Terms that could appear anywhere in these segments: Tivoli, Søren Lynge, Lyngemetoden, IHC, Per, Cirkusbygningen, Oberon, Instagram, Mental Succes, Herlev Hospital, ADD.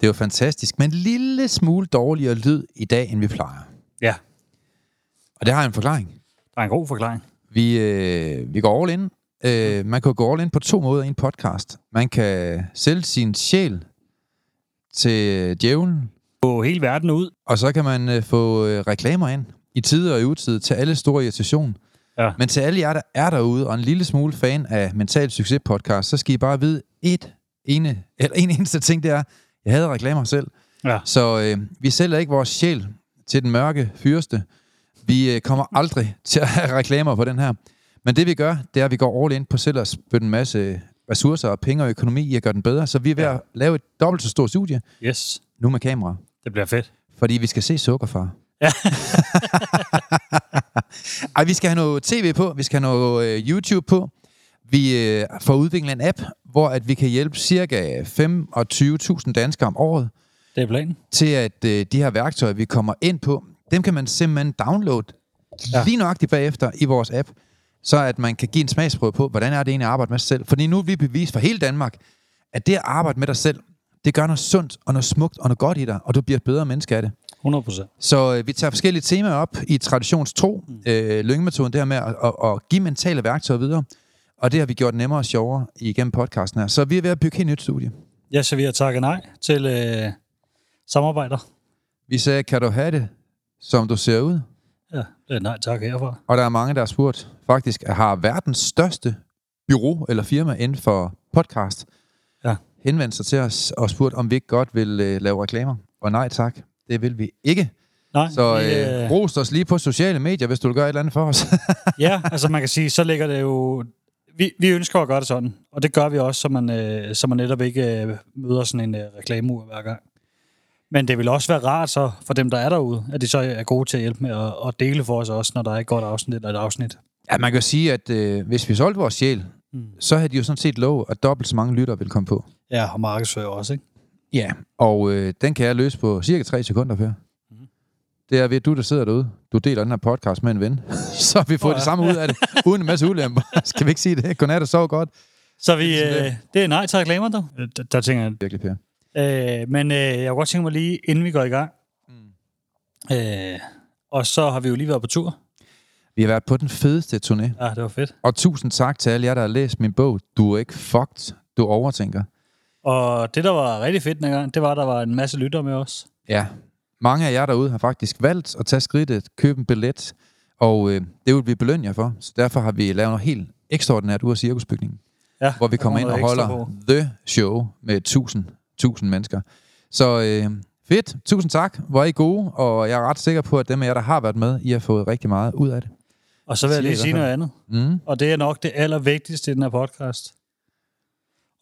det var fantastisk, men en lille smule dårligere lyd i dag, end vi plejer. Ja. Og det har en forklaring. Der er en god forklaring. Vi går all in. Man kan gå all in på 2 måder i en podcast. Man kan sælge sin sjæl til djævlen. Få hele verden ud. Og så kan man få reklamer ind i tide og i utide til alle store irritation. Ja. Men til alle jer, der er derude og en lille smule fan af Mental Succes podcast, så skal I bare vide en eneste ting, det er, jeg hader reklamer selv. Ja. Så vi sælger ikke vores sjæl til den mørke fyrste. Vi kommer aldrig til at have reklamer på den her. Men det vi gør, det er, at vi går all in på selv at spytte en masse ressourcer og penge og økonomi i at gøre den bedre. Så vi er ved at lave et dobbelt så stort studie. Yes. Nu med kamera. Det bliver fedt. Fordi vi skal se sukkerfar. Ja. Ej, vi skal have noget tv på. Vi skal have noget YouTube på. Vi får udviklet en app, hvor at vi kan hjælpe ca. 25.000 danskere om året. Det er planen. Til at de her værktøjer, vi kommer ind på, dem kan man simpelthen downloade lige nøjagtigt bagefter i vores app, så at man kan give en smagsprøve på, hvordan er det egentlig at arbejde med sig selv. Fordi nu er vi bevist for hele Danmark, at det at arbejde med dig selv, det gør noget sundt og noget smukt og noget godt i dig, og du bliver et bedre menneske af det. 100%. Så vi tager forskellige temaer op i traditionstro, lyngemetoden, det her med at give mentale værktøjer videre, og det har vi gjort nemmere og sjovere igennem podcasten her. Så vi er ved at bygge et nyt studie. Ja, så vi har takket nej til samarbejder. Vi sagde, kan du have det, som du ser ud? Ja, det er nej tak herfra. Og der er mange, der har spurgt, faktisk har verdens største bureau eller firma inden for podcast henvendt sig til os og spurgt, om vi ikke godt vil lave reklamer. Og nej tak, det vil vi ikke. Nej, så rost os lige på sociale medier, hvis du vil gøre et eller andet for os. Ja, altså man kan sige, så ligger det jo... Vi ønsker at gøre det sådan, og det gør vi også, så man netop ikke møder sådan en reklameur hver gang. Men det vil også være rart så for dem, der er derude, at de så er gode til at hjælpe med at dele for os også, når der er et godt afsnit eller et afsnit. Ja, man kan jo sige, at hvis vi solgte vores sjæl, så havde de jo sådan set lov, at dobbelt så mange lyttere ville komme på. Ja, og markedsfører også, ikke? Ja, og den kan jeg løse på cirka 3 sekunder før. Det er ved, at du, der sidder derude, du deler den her podcast med en ven, så vi får det samme ud af det, uden en masse ulemper. Skal vi ikke sige det? Godnat og sov godt. Så vi, det er nej til reklamer, dog. Der tænker jeg virkelig, Per. Men jeg kunne godt tænke mig lige, inden vi går i gang. Og så har vi jo lige været på tur. Vi har været på den fedeste turné. Ja, det var fedt. Og tusind tak til alle jer, der har læst min bog. Du er ikke fucked, du overtænker. Og det, der var rigtig fedt dengang, det var, at der var en masse lyttere med os. Ja. Mange af jer derude har faktisk valgt at tage skridtet, købe en billet, og det vil vi belønne jer for. Så derfor har vi lavet noget helt ekstraordinært ud af Cirkusbygningen, hvor vi kommer ind og holder The Show med 1000 mennesker. Så fedt, tusind tak, hvor er I gode, og jeg er ret sikker på, at dem af jer, der har været med, I har fået rigtig meget ud af det. Og så vil jeg lige sige noget andet, og det er nok det allervigtigste i den her podcast.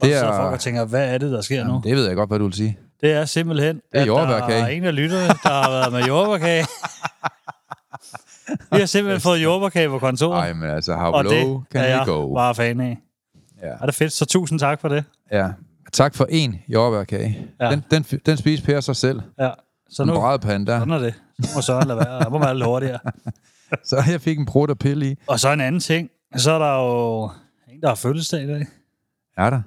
Og så folk tænker, hvad er det, der sker nu? Det ved jeg godt, hvad du vil sige. Det er simpelthen, at der er en af lytterne, der har været med jordbærkage. Vi har simpelthen fået jordbærkage på kontoret. Ej, men altså, how low can we go? Og det er bare fan af. Ja. Er det fedt? Så tusind tak for det. Ja, tak for en jordbærkage. Ja. Den spiser Per sig selv. Ja. Så nu, sådan er det. Så må Søren lade være. Jeg må være lidt hurtigere. Så jeg fik en brud og pille i. Og så en anden ting. Så er der jo en, der har fødselsdag i dag. Er der?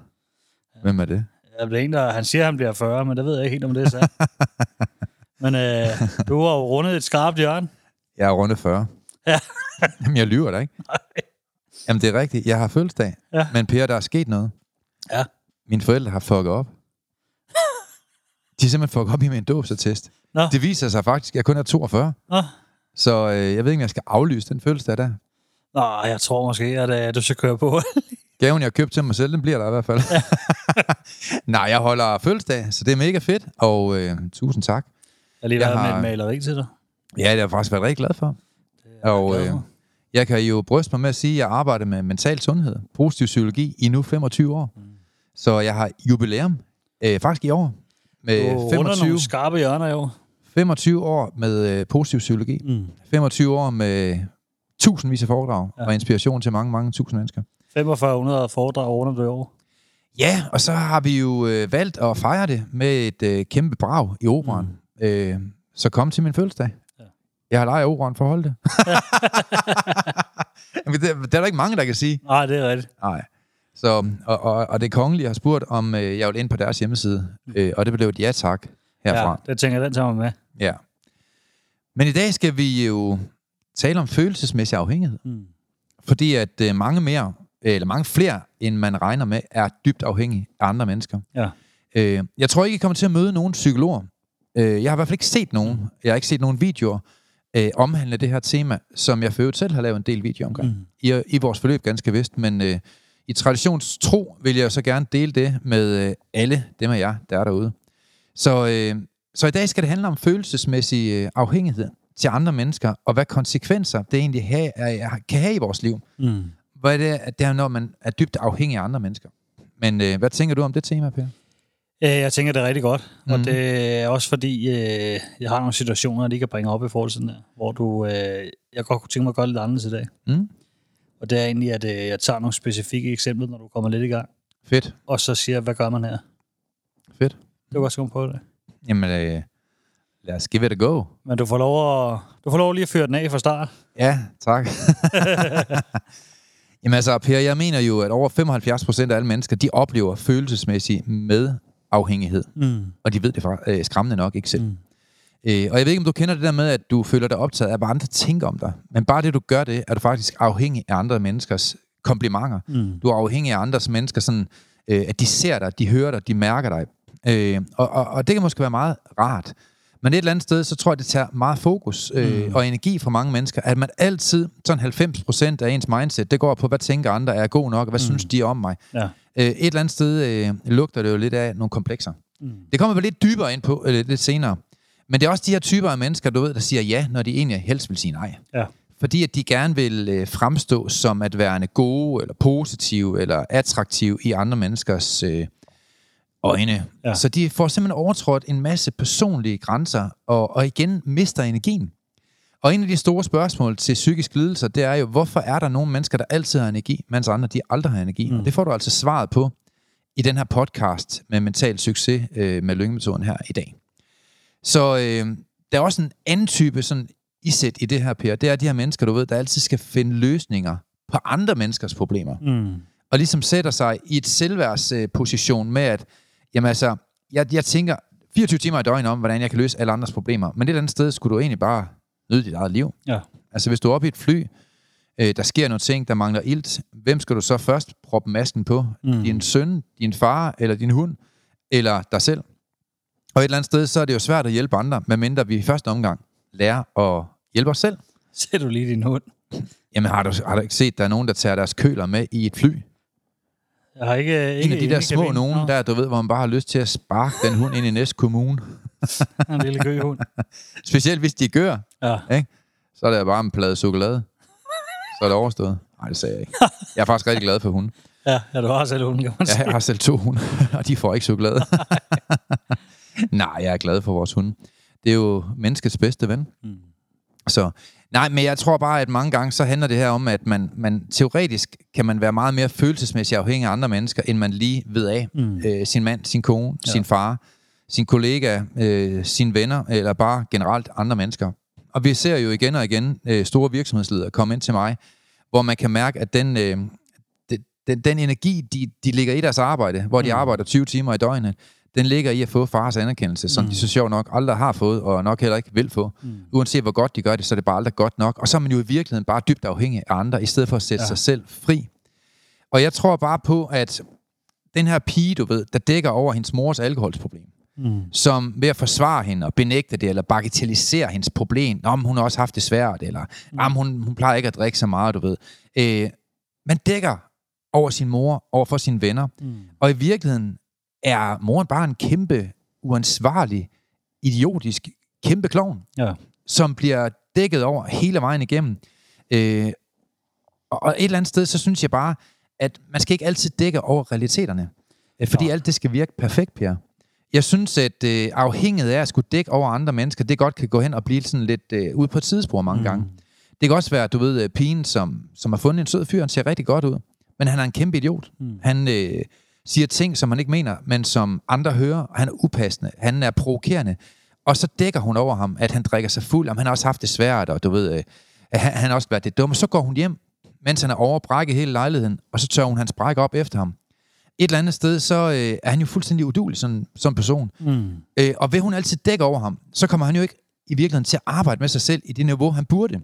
Hvem er det? Han siger, at han bliver 40, men det ved jeg ikke helt, om det er sandt. Men du har jo rundet et skarpt hjørne. Jeg har rundet 40. Ja. Jamen, jeg lyver da ikke. Nej. Jamen, det er rigtigt. Jeg har fødselsdag. Ja. Men Per, der er sket noget. Ja. Mine forældre har fucket op. De er simpelthen fucket op i med en dåbsattest. Det viser sig faktisk, at jeg kun er 42. Så jeg ved ikke, om jeg skal aflyse den følelse, der er der. Nå, jeg tror måske, at du skal køre på. Gaven, jeg har købt til mig selv, den bliver der i hvert fald. Ja. Nej, jeg holder fødselsdag, så det er mega fedt. Og tusind tak. Jeg har lige været med et maleri til dig. Ja, det har faktisk været rigtig glad for. Og jeg kan jo bryste mig med at sige, at jeg arbejder med mental sundhed, positiv psykologi i nu 25 år. Mm. Så jeg har jubilæum faktisk i år. Med 25 skarpe hjørner jo. 25 år med positiv psykologi. Mm. 25 år med tusindvis af foredrag og inspiration til mange, mange tusind mennesker. 4500 foredrag under det år. Ja, og så har vi jo valgt at fejre det med et kæmpe brag i Oberon. Mm. Så kom til min fødselsdag. Ja. Jeg har lejet Oberon for at holde det. Der er der ikke mange, der kan sige. Nej, det er rigtigt. Nej. Så, og det kongelige har spurgt, om jeg ville ind på deres hjemmeside. Og det blev et ja tak herfra. Ja, det tænker jeg, den tager mig med. Ja. Men i dag skal vi jo tale om følelsesmæssig afhængighed. Mm. Fordi at mange flere, end man regner med, er dybt afhængige af andre mennesker. Ja. Jeg tror ikke, jeg kommer til at møde nogen psykologer. Jeg har i hvert fald ikke set nogen. Jeg har ikke set nogen videoer omhandle det her tema, som jeg for øvrigt selv har lavet en del video omkring. Mm. I vores forløb ganske vist, men i traditionstro vil jeg så gerne dele det med alle dem af jer, der er derude. Så i dag skal det handle om følelsesmæssig afhængighed til andre mennesker, og hvad konsekvenser det egentlig kan have i vores liv. Mm. Hvad er det, når man er dybt afhængig af andre mennesker? Men hvad tænker du om det tema, Per? Jeg tænker, det er rigtig godt. Mm. Og det er også fordi, jeg har nogle situationer, der ikke kan bringe op i forhold til den der, hvor jeg godt kunne tænke mig at gøre lidt anderledes i dag. Mm. Og det er egentlig, at jeg tager nogle specifikke eksempler, når du kommer lidt i gang. Fedt. Og så siger jeg, hvad gør man her? Fedt. Det var godt skum på det. Jamen, lad os give it a go. Men du får lov lige at føre den af fra start. Ja, tak. Jamen altså, Per, jeg mener jo, at over 75% af alle mennesker, de oplever følelsesmæssig medafhængighed. Mm. Og de ved det skræmmende nok ikke selv. Mm. Og jeg ved ikke, om du kender det der med, at du føler dig optaget af, hvad andre tænker om dig. Men bare det, du gør det, er du faktisk afhængig af andre menneskers komplimenter. Mm. Du er afhængig af andres mennesker, sådan, at de ser dig, de hører dig, de mærker dig. Og det kan måske være meget rart. Men et eller andet sted, så tror jeg, det tager meget fokus og energi fra mange mennesker, at man altid, sådan 90% af ens mindset, det går på, hvad tænker andre, er jeg god nok, hvad synes de om mig? Ja. Et eller andet sted lugter det jo lidt af nogle komplekser. Mm. Det kommer vi lidt dybere ind på lidt senere. Men det er også de her typer af mennesker, du ved, der siger ja, når de egentlig helst vil sige nej. Ja. Fordi at de gerne vil fremstå som at være gode, eller positive, eller attraktive i andre menneskers øjne. Ja. Så de får simpelthen overtrådt en masse personlige grænser, og igen mister energien. Og en af de store spørgsmål til psykisk lidelser, det er jo, hvorfor er der nogle mennesker, der altid har energi, mens andre de aldrig har energi? Mm. Og det får du altså svaret på i den her podcast med Mental Succes med Lyngemetoden her i dag. Så der er også en anden type sådan isæt i det her, Per. Det er de her mennesker, du ved, der altid skal finde løsninger på andre menneskers problemer. Mm. Og ligesom sætter sig i et selvværdsposition med, at jamen altså, jeg tænker 24 timer i døgnet om, hvordan jeg kan løse alle andres problemer. Men et eller andet sted skulle du egentlig bare nyde dit eget liv. Ja. Altså hvis du er oppe i et fly, der sker nogle ting, der mangler ilt. Hvem skal du så først proppe masken på? Mm. Din søn, din far eller din hund? Eller dig selv? Og et eller andet sted, så er det jo svært at hjælpe andre, medmindre vi i første omgang lærer at hjælpe os selv. Ser du lige din hund? Jamen, har du ikke set, der er nogen, der tager deres køler med i et fly? Jeg har ikke en af de der små nogen, der, du ved, hvor man bare har lyst til at sparke den hund ind i næste kommune. En lille gøhund. Specielt hvis de gør, ikke? Så er det bare en plade chokolade. Så er det overstået. Nej, det sagde jeg ikke. Jeg er faktisk rigtig glad for hunden. Ja, du har selv hunden, kan man sige. Ja, jeg har selv 2 hunde, og de får ikke chokolade. Nej, jeg er glad for vores hunde. Det er jo menneskets bedste ven. Mm. Så, nej, men jeg tror bare, at mange gange, så handler det her om, at man teoretisk kan man være meget mere følelsesmæssigt afhængig af andre mennesker, end man lige ved af. Mm. Sin mand, sin kone, sin far, sin kollega, sine venner, eller bare generelt andre mennesker. Og vi ser jo igen og igen store virksomhedsledere komme ind til mig, hvor man kan mærke, at den energi, de ligger i deres arbejde, hvor de arbejder 20 timer i døgnet, den ligger i at få fars anerkendelse, som de så sjovt nok aldrig har fået, og nok heller ikke vil få. Mm. Uanset hvor godt de gør det, så er det bare aldrig godt nok. Og så er man jo i virkeligheden bare dybt afhængig af andre, i stedet for at sætte sig selv fri. Og jeg tror bare på, at den her pige, du ved, der dækker over hendes mors alkoholsproblem, som ved at forsvare hende og benægte det, eller bagatellisere hendes problem, om hun har også haft det svært, eller om hun plejer ikke at drikke så meget, du ved. Man dækker over sin mor, over for sine venner, og i virkeligheden er moren bare en kæmpe, uansvarlig, idiotisk, kæmpe klovn, som bliver dækket over hele vejen igennem. Og et eller andet sted, så synes jeg bare, at man skal ikke altid dække over realiteterne, fordi alt det skal virke perfekt, Per. Jeg synes, at afhængighed af at skulle dække over andre mennesker, det godt kan gå hen og blive sådan lidt ude på et sidespor mange gange. Det kan også være, du ved, pigen, som har fundet en sød fyr, han ser rigtig godt ud, men han er en kæmpe idiot. Han siger ting, som han ikke mener, men som andre hører, han er upassende, han er provokerende, og så dækker hun over ham, at han drikker sig fuld, om han har også haft det svært, og du ved, han også bliver det dumme. Så går hun hjem, mens han er over at brække hele lejligheden, og så tør hun hans brække op efter ham. Et eller andet sted, så er han jo fuldstændig uduelig som person. Og vil hun altid dække over ham, så kommer han jo ikke i virkeligheden til at arbejde med sig selv i det niveau, han burde.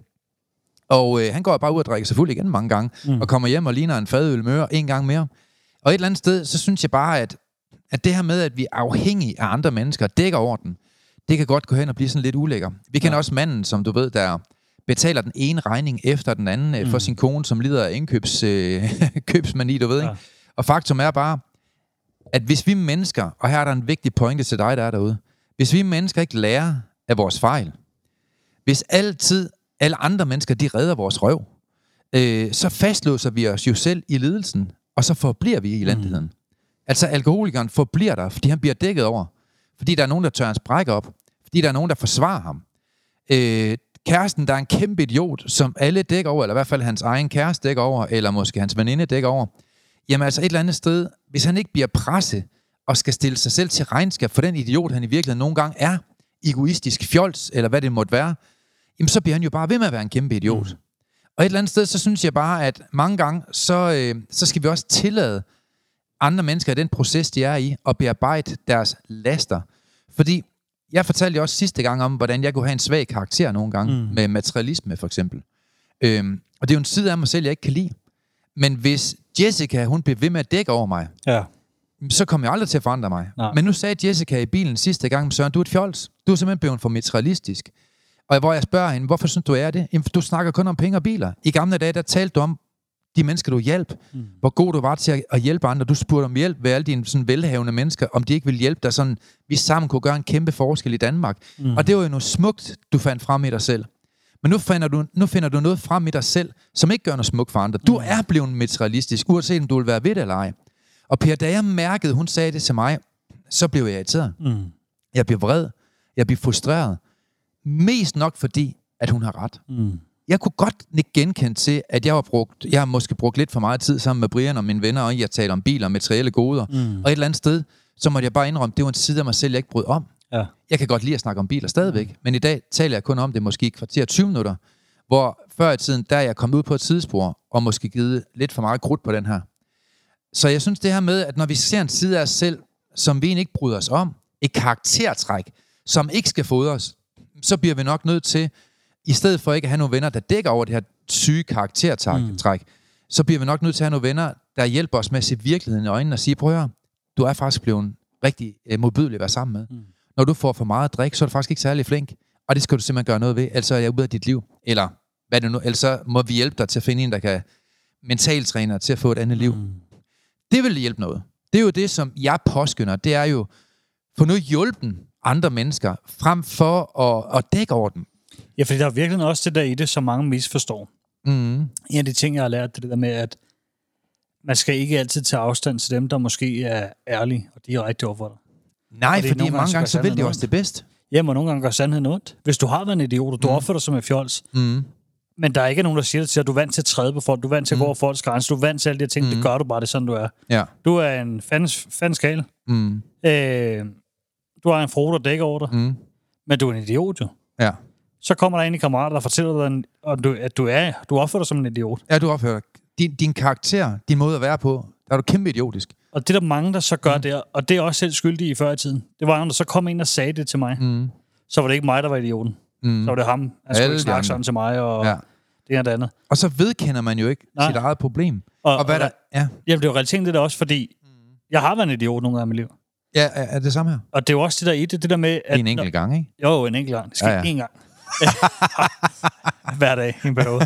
Og han går bare ud og drikker sig fuld igen mange gange, og kommer hjem og ligner en fadøl møre en gang mere. Og et eller andet sted, så synes jeg bare, at det her med, at vi er afhængige af andre mennesker og dækker over den, det kan godt gå hen og blive sådan lidt ulækker. Vi kender også manden, som du ved, der betaler den ene regning efter den anden for sin kone, som lider af købsmani, du ved, ikke? Og faktum er bare, at hvis vi mennesker, og her er der en vigtig pointe til dig, der er derude, hvis vi mennesker ikke lærer af vores fejl, hvis altid alle andre mennesker, de redder vores røv, så fastlåser vi os jo selv i lidelsen, og så forbliver vi i elendigheden. Altså alkoholikeren forbliver der, fordi han bliver dækket over, fordi der er nogen, der tør hans brække op, fordi der er nogen, der forsvarer ham. Kæresten, der er en kæmpe idiot, som alle dækker over, eller i hvert fald hans egen kæreste dækker over, eller måske hans veninde dækker over. Jamen altså et eller andet sted, hvis han ikke bliver presset og skal stille sig selv til regnskab for den idiot, han i virkeligheden nogle gange er, egoistisk fjols, eller hvad det måtte være, jamen så bliver han jo bare ved med at være en kæmpe idiot. Og et eller andet sted, så synes jeg bare, at mange gange, så skal vi også tillade andre mennesker i den proces, de er i, og bearbejde deres laster. Fordi jeg fortalte jo også sidste gang om, hvordan jeg kunne have en svag karakter nogle gange, med materialisme for eksempel. Og det er jo en side af mig selv, jeg ikke kan lide. Men hvis Jessica, hun blev ved med at dække over mig, så kom jeg aldrig til at forandre mig. Nej. Men nu sagde Jessica i bilen sidste gang, Søren, du er et fjols. Du er simpelthen blevet for materialistisk. Og hvor jeg spørger hende, hvorfor synes du er det? Jamen, du snakker kun om penge og biler. I gamle dage, der talte du om de mennesker, du hjalp. Hvor god du var til at hjælpe andre. Du spurgte om hjælp ved alle dine sådan velhavende mennesker, om de ikke ville hjælpe dig sådan, vi sammen kunne gøre en kæmpe forskel i Danmark. Og det var jo noget smukt, du fandt frem i dig selv. Men nu finder du noget frem i dig selv, som ikke gør noget smukt for andre. Du er blevet materialistisk, uanset om du vil være ved det eller ej. Og Per, da jeg mærkede, hun sagde det til mig, så blev jeg irriteret. Jeg blev vred. Jeg blev frustreret. Mest nok fordi, at hun har ret. Jeg kunne godt ikke genkende til, at jeg har måske brugt lidt for meget tid sammen med Brian og mine venner, og jeg talte om biler og materielle goder. Og et eller andet sted, så måtte jeg bare indrømme, det var en side af mig selv, jeg ikke brød om. Jeg kan godt lide at snakke om biler stadigvæk, men i dag taler jeg kun om det måske i kvarter 20 minutter, hvor før i tiden, der er jeg kommet ud på et sidespor, og måske givet lidt for meget krudt på den her. Så jeg synes det her med, at når vi ser en side af os selv, som vi ikke bryder os om, et karaktertræk, som ikke skal fodres, så bliver vi nok nødt til, i stedet for ikke at have nogle venner, der dækker over det her syge karaktertræk, så bliver vi nok nødt til at have nogle venner, der hjælper os med at se virkeligheden i øjnene og sige, prøv at høre, du er faktisk blevet rigtig modbydelig at være sammen med. Når du får for meget drik, så er du faktisk ikke særlig flink, og det skal du simpelthen gøre noget ved, ellers er jeg ude af dit liv, eller hvad det nu, ellers så må vi hjælpe dig til at finde en, der kan mentaltræne dig til at få et andet liv. Det vil hjælpe noget. Det er jo det, som jeg påskynder, det er jo, for nu hjælpen andre mennesker, frem for at dække over dem. Ja, fordi der er virkelig også det der i det, som mange misforstår. En af de ting, jeg har lært, det der med, at man skal ikke altid tage afstand til dem, der måske er ærlige, og de er rigtig over for dig. Nej, fordi mange gange så vil de også det bedste. Jamen, og nogle gange gør sandheden ondt. Hvis du har været en idiot, og du opfører dig som en fjols, men der er ikke nogen, der siger det til dig, du er vant til at træde på folk, du er vant til at gå over folks grænser, du er vant til alle de her ting, det gør du bare, det sådan, du er. Ja. Du er en fandskale. Du har en froder, der dækker over dig, men du er en idiot jo. Ja. Så kommer der en i kammerater, der fortæller dig, at du opfører dig som en idiot. Ja, du opfører dig. Din karakter, din måde at være på, der er du kæmpe idiotisk. Og det der mange, der så gør der, og det er også selv skyldige i før i tiden, det var, når der så kom en og sagde det til mig, så var det ikke mig, der var idioten. Så var det ham, han skulle ikke snakke sådan til mig, og det og det andet. Og så vedkender man jo ikke sit eget problem. Og hvad der... Jamen, det er jo realiteten det der også, fordi jeg har været en idiot nogle gange i mit liv. Ja, er det samme her. Og det er jo også det der i det, det der med... At, en enkelt gang, ikke? Jo, en enkelt gang. Det skal en gang. Hver dag, en periode.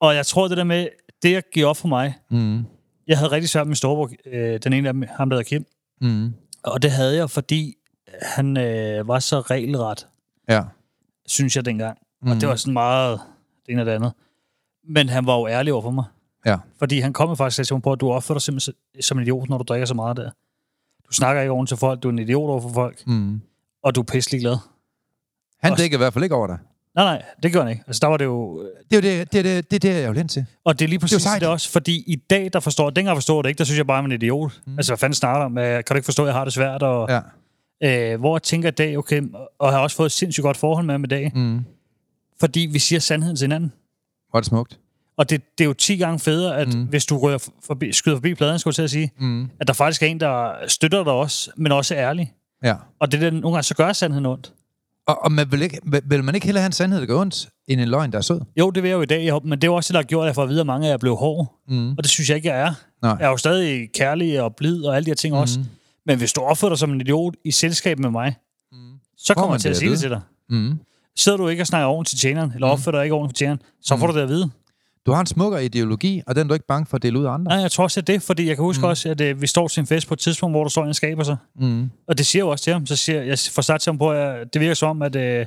Og jeg tror det der med, det at give op for mig... Mm. Jeg havde rigtig svært med Storbrug, den ene af dem, ham der hedder Kim. Mm. Og det havde jeg, fordi han var så regelret. Ja. Synes jeg dengang. Mm. Og det var sådan meget det ene og det andet. Men han var jo ærlig over for mig. Ja. Fordi han kom faktisk til på, at du opfører dig simpelthen som en idiot, når du drikker så meget der. Du snakker ikke ordentligt til folk, du er en idiot over for folk. Mm. Og du er pisselig glad. Han dækker i hvert fald ikke over dig. Nej, det gør han ikke. Altså, der var det jo... Det er det, jeg er jo lidt til. Og det er lige præcis det, er det også, fordi i dag, der forstår... Dengang forstår det ikke, der synes jeg bare, at man er en idiot. Mm. Altså, hvad fanden starter med? Kan du ikke forstå, at jeg har det svært? Og, hvor jeg tænker i dag, okay... Og har også fået et sindssygt godt forhold med i dag. Mm. Fordi vi siger sandheden til hinanden. Hvor er det smukt. Og det er jo 10 gange federe, at hvis du skyder forbi pladen, skulle jeg til at sige, at der faktisk er en, der støtter dig også, men også er ærlig. Ja. Og det er den, nogle gange så gør sandheden ondt. Og man vil man ikke hellere have en sandhed, der gør ondt, end en løgn, der er sød? Jo, det vil jeg jo i dag, jeg håber, men det er også det, der har gjort, at jeg får at vide, at mange af jer blev hårde. Mm. Og det synes jeg ikke, jeg er. Nej. Jeg er jo stadig kærlig og blid og alle de her ting også. Men hvis du opfører dig som en idiot i selskab med mig, så kommer jeg til at sige det til dig. Mm. Sidder du ikke og snakker ordentligt til tjeneren, eller opfører dig ikke ordentligt til tjeneren, så får du det at vide. Du har en smukkere ideologi, og den er du ikke bange for at dele ud af andre. Nej, jeg tror også, at det, fordi jeg kan huske også, at vi står til en fest på et tidspunkt, hvor der står en skaber sig. Mm. Og det siger jo også til ham. Så siger jeg får sagt til ham på, at det virker som, at jeg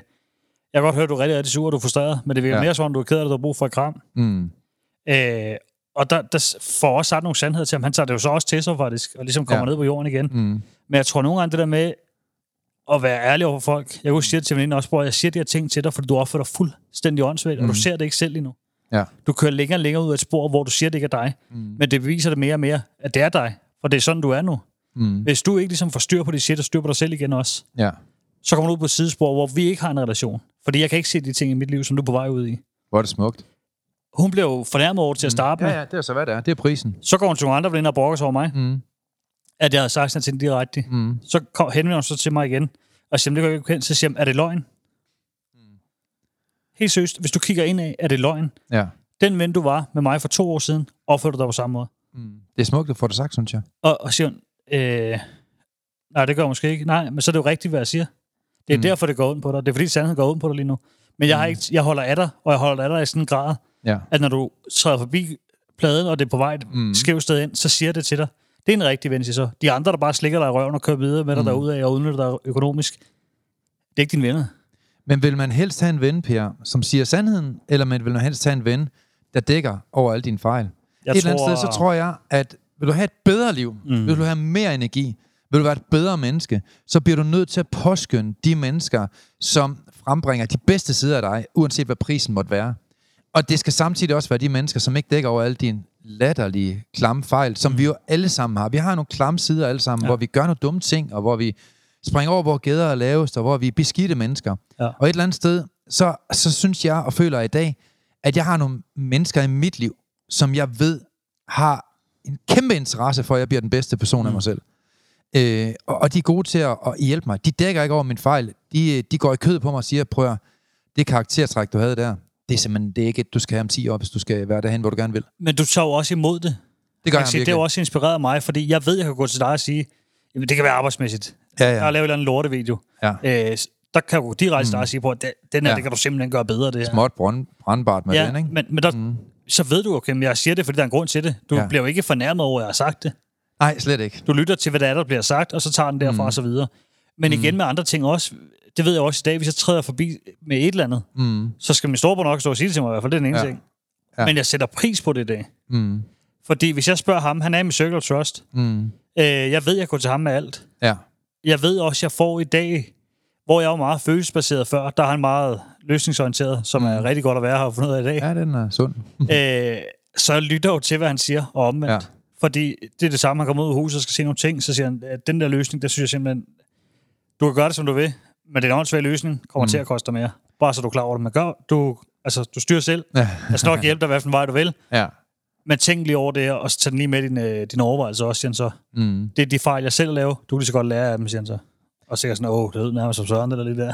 kan godt høre, at du er rigtig sur, og du er frustreret, men det virker mere som om, du er ked af det, du har brug for et kram. Mm. Og der får også sagt nogle sandheder til ham. Han tager det jo så også til sig, faktisk, og ligesom kommer ned på jorden igen. Mm. Men jeg tror nogle gange, det der med at være ærlig over for folk. Jeg kunne sige til min også, bror, jeg siger de her ting til dig, fordi du opfører dig fuldstændig åndssvagt, og du ser det ikke selv endnu. Ja. Du kører længere og længere ud af et spor, hvor du siger, det ikke er dig. Men det beviser det mere og mere, at det er dig. For det er sådan, du er nu. Hvis du ikke ligesom får styr på det shit, og styr på dig selv igen også, så kommer du ud på et sidespor, hvor vi ikke har en relation. Fordi jeg kan ikke se de ting i mit liv, som du er på vej ud i. Hvor er det smukt. Hun blev jo fornærmet over til at starte med. Ja, det er så hvad det er. Det er prisen. Så går hun til nogle andre, der bliver inde og brokker sig over mig. At jeg havde sagt sådan til direkte. Så henvender hun så til mig igen. Og siger, det kan jeg ikke kende. Så siger, er det løgn? Helt seriøst, hvis du kigger ind af, er det løgn. Ja. Den ven, du var med mig for 2 år siden, opførte du dig på samme måde. Det er smukt, at få det sagt, synes jeg. Og siger hun, nej, det gør jeg måske ikke. Nej, men så er det jo rigtigt, hvad jeg siger. Det er derfor, det går ondt på dig. Det er fordi, sandheden går ondt på dig lige nu. Men jeg holder af dig, og jeg holder af dig i sådan en grad, at når du træder forbi pladen, og det er på vej et skævt sted ind, så siger det til dig. Det er en rigtig ven, siger så. De andre, der bare slikker dig i røven og kører videre med dig derudad og udnytter dig økonomisk, det er ikke dine venner. Men vil man helst have en ven, Per, som siger sandheden, eller vil man helst have en ven, der dækker over alle dine fejl? Et eller andet sted, så tror jeg, at vil du have et bedre liv, vil du have mere energi, vil du være et bedre menneske, så bliver du nødt til at påskynde de mennesker, som frembringer de bedste sider af dig, uanset hvad prisen måtte være. Og det skal samtidig også være de mennesker, som ikke dækker over alle dine latterlige, klamme fejl, som vi jo alle sammen har. Vi har nogle klamme sider alle sammen, hvor vi gør nogle dumme ting, og hvor vi springer over, hvor gæder er lavest, og hvor vi er beskidte mennesker. Og et eller andet sted, så synes jeg og føler i dag, at jeg har nogle mennesker i mit liv, som jeg ved har en kæmpe interesse for, at jeg bliver den bedste person af mig selv. Og de er gode til at hjælpe mig. De dækker ikke over min fejl. De går i kød på mig og siger, prøv at det karaktertræk, du havde der, det er simpelthen det er ikke et, du skal have om 10 år, hvis du skal være derhen, hvor du gerne vil. Men du tager også imod det. Det gør jeg virkelig. Det er også inspireret af mig, fordi jeg ved, jeg kan gå til dig og sige, det kan være arbejdsmæssigt. Jeg har lavet en eller anden lortevideo. Der kan du direkte starte og sige på, at den her, det kan du simpelthen gøre bedre. Det småt brandbart med den, ikke? Men der, så ved du, okay, jeg siger det, fordi der er en grund til det. Du bliver jo ikke fornærmet over, at jeg har sagt det. Nej, slet ikke. Du lytter til, hvad der bliver sagt, og så tager den derfra og så videre. Men igen med andre ting også, det ved jeg også i dag, hvis jeg træder forbi med et eller andet, så skal min storebror nok stå og sige det til mig, i hvert fald det er den ene ting. Men jeg sætter pris på det i dag. Fordi hvis jeg spørger ham, han er med Circle Trust, jeg ved, jeg går til ham med alt. Jeg ved også, jeg får i dag, hvor jeg var meget følelsesbaseret før, der er han meget løsningsorienteret, som er rigtig godt at være her og fundet ud af i dag. Ja, den er sund. Så jeg lytter jo til, hvad han siger, og omvendt. Fordi det er det samme, han kommer ud af huset og skal se nogle ting, så siger han, at den der løsning, der synes jeg simpelthen, du kan gøre det, som du vil, men den åndssvage løsning kommer til at koste mere. Bare så du er klar over det, man gør. Du styrer selv. Jeg skal nok hjælpe dig, hvad for en vej du vil. Men tænk lige over det her, og tag den lige med dine overvejelser også, siger så. Det er de fejl, jeg selv laver. Du kan lige så godt lære af dem, siger så. Og sikkert sådan, det ved nærmest som Søren eller lige der.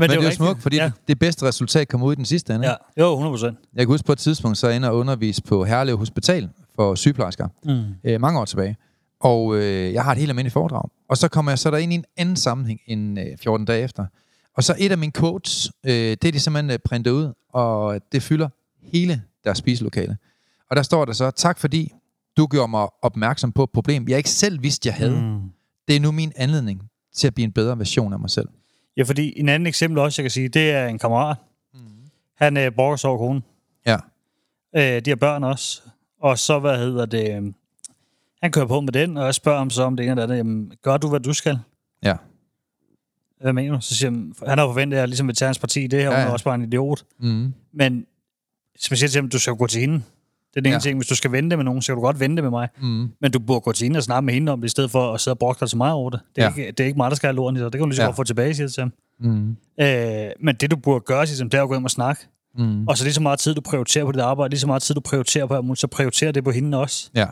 Men det er jo smukt, fordi det bedste resultat kommer ud i den sidste ende. Jo, 100%. Jeg kan huske på et tidspunkt, så jeg inde og undervise på Herlev Hospital for sygeplejersker. Mange år tilbage. Og jeg har et helt almindeligt foredrag. Og så kommer jeg så derind i en anden sammenhæng end 14 dage efter. Og så et af mine quotes, det er de simpelthen printet ud, og det fylder hele deres spiselokale. Og der står der så, tak fordi du gjorde mig opmærksom på et problem, jeg ikke selv vidste, jeg havde. Mm. Det er nu min anledning til at blive en bedre version af mig selv. Ja, fordi en anden eksempel også, jeg kan sige, det er en kammerat. Mm. Han brokker sig over konen. Ja. De har børn også. Og så, han kører på med den, og jeg spørger ham så om det ene eller andet. Jamen, gør du, hvad du skal? Ja. Hvad mener du? Så siger han har forventet, at jeg ligesom vil tage hans parti i det her, og ja, ja. Hun er også bare en idiot. Mm. Men specielt til ham, du skal gå til hende. Det er den ene ting. Hvis du skal vente med nogen, så kan du godt vente med mig. Mm. Men du burde gå til hende og snakke med hende om det, i stedet for at sidde og brokke dig så meget over det. Det er ikke mig, der skal have lorten i dig. Det kan du lige så godt få tilbage, siger det til ham. Mm. Men det, du burde gøre, siger, det er at gå hjem og snakke. Mm. Og så lige så meget tid, du prioriterer på dit arbejde, lige så meget tid, du prioriterer på ham, så prioriterer det på hende også. Ja.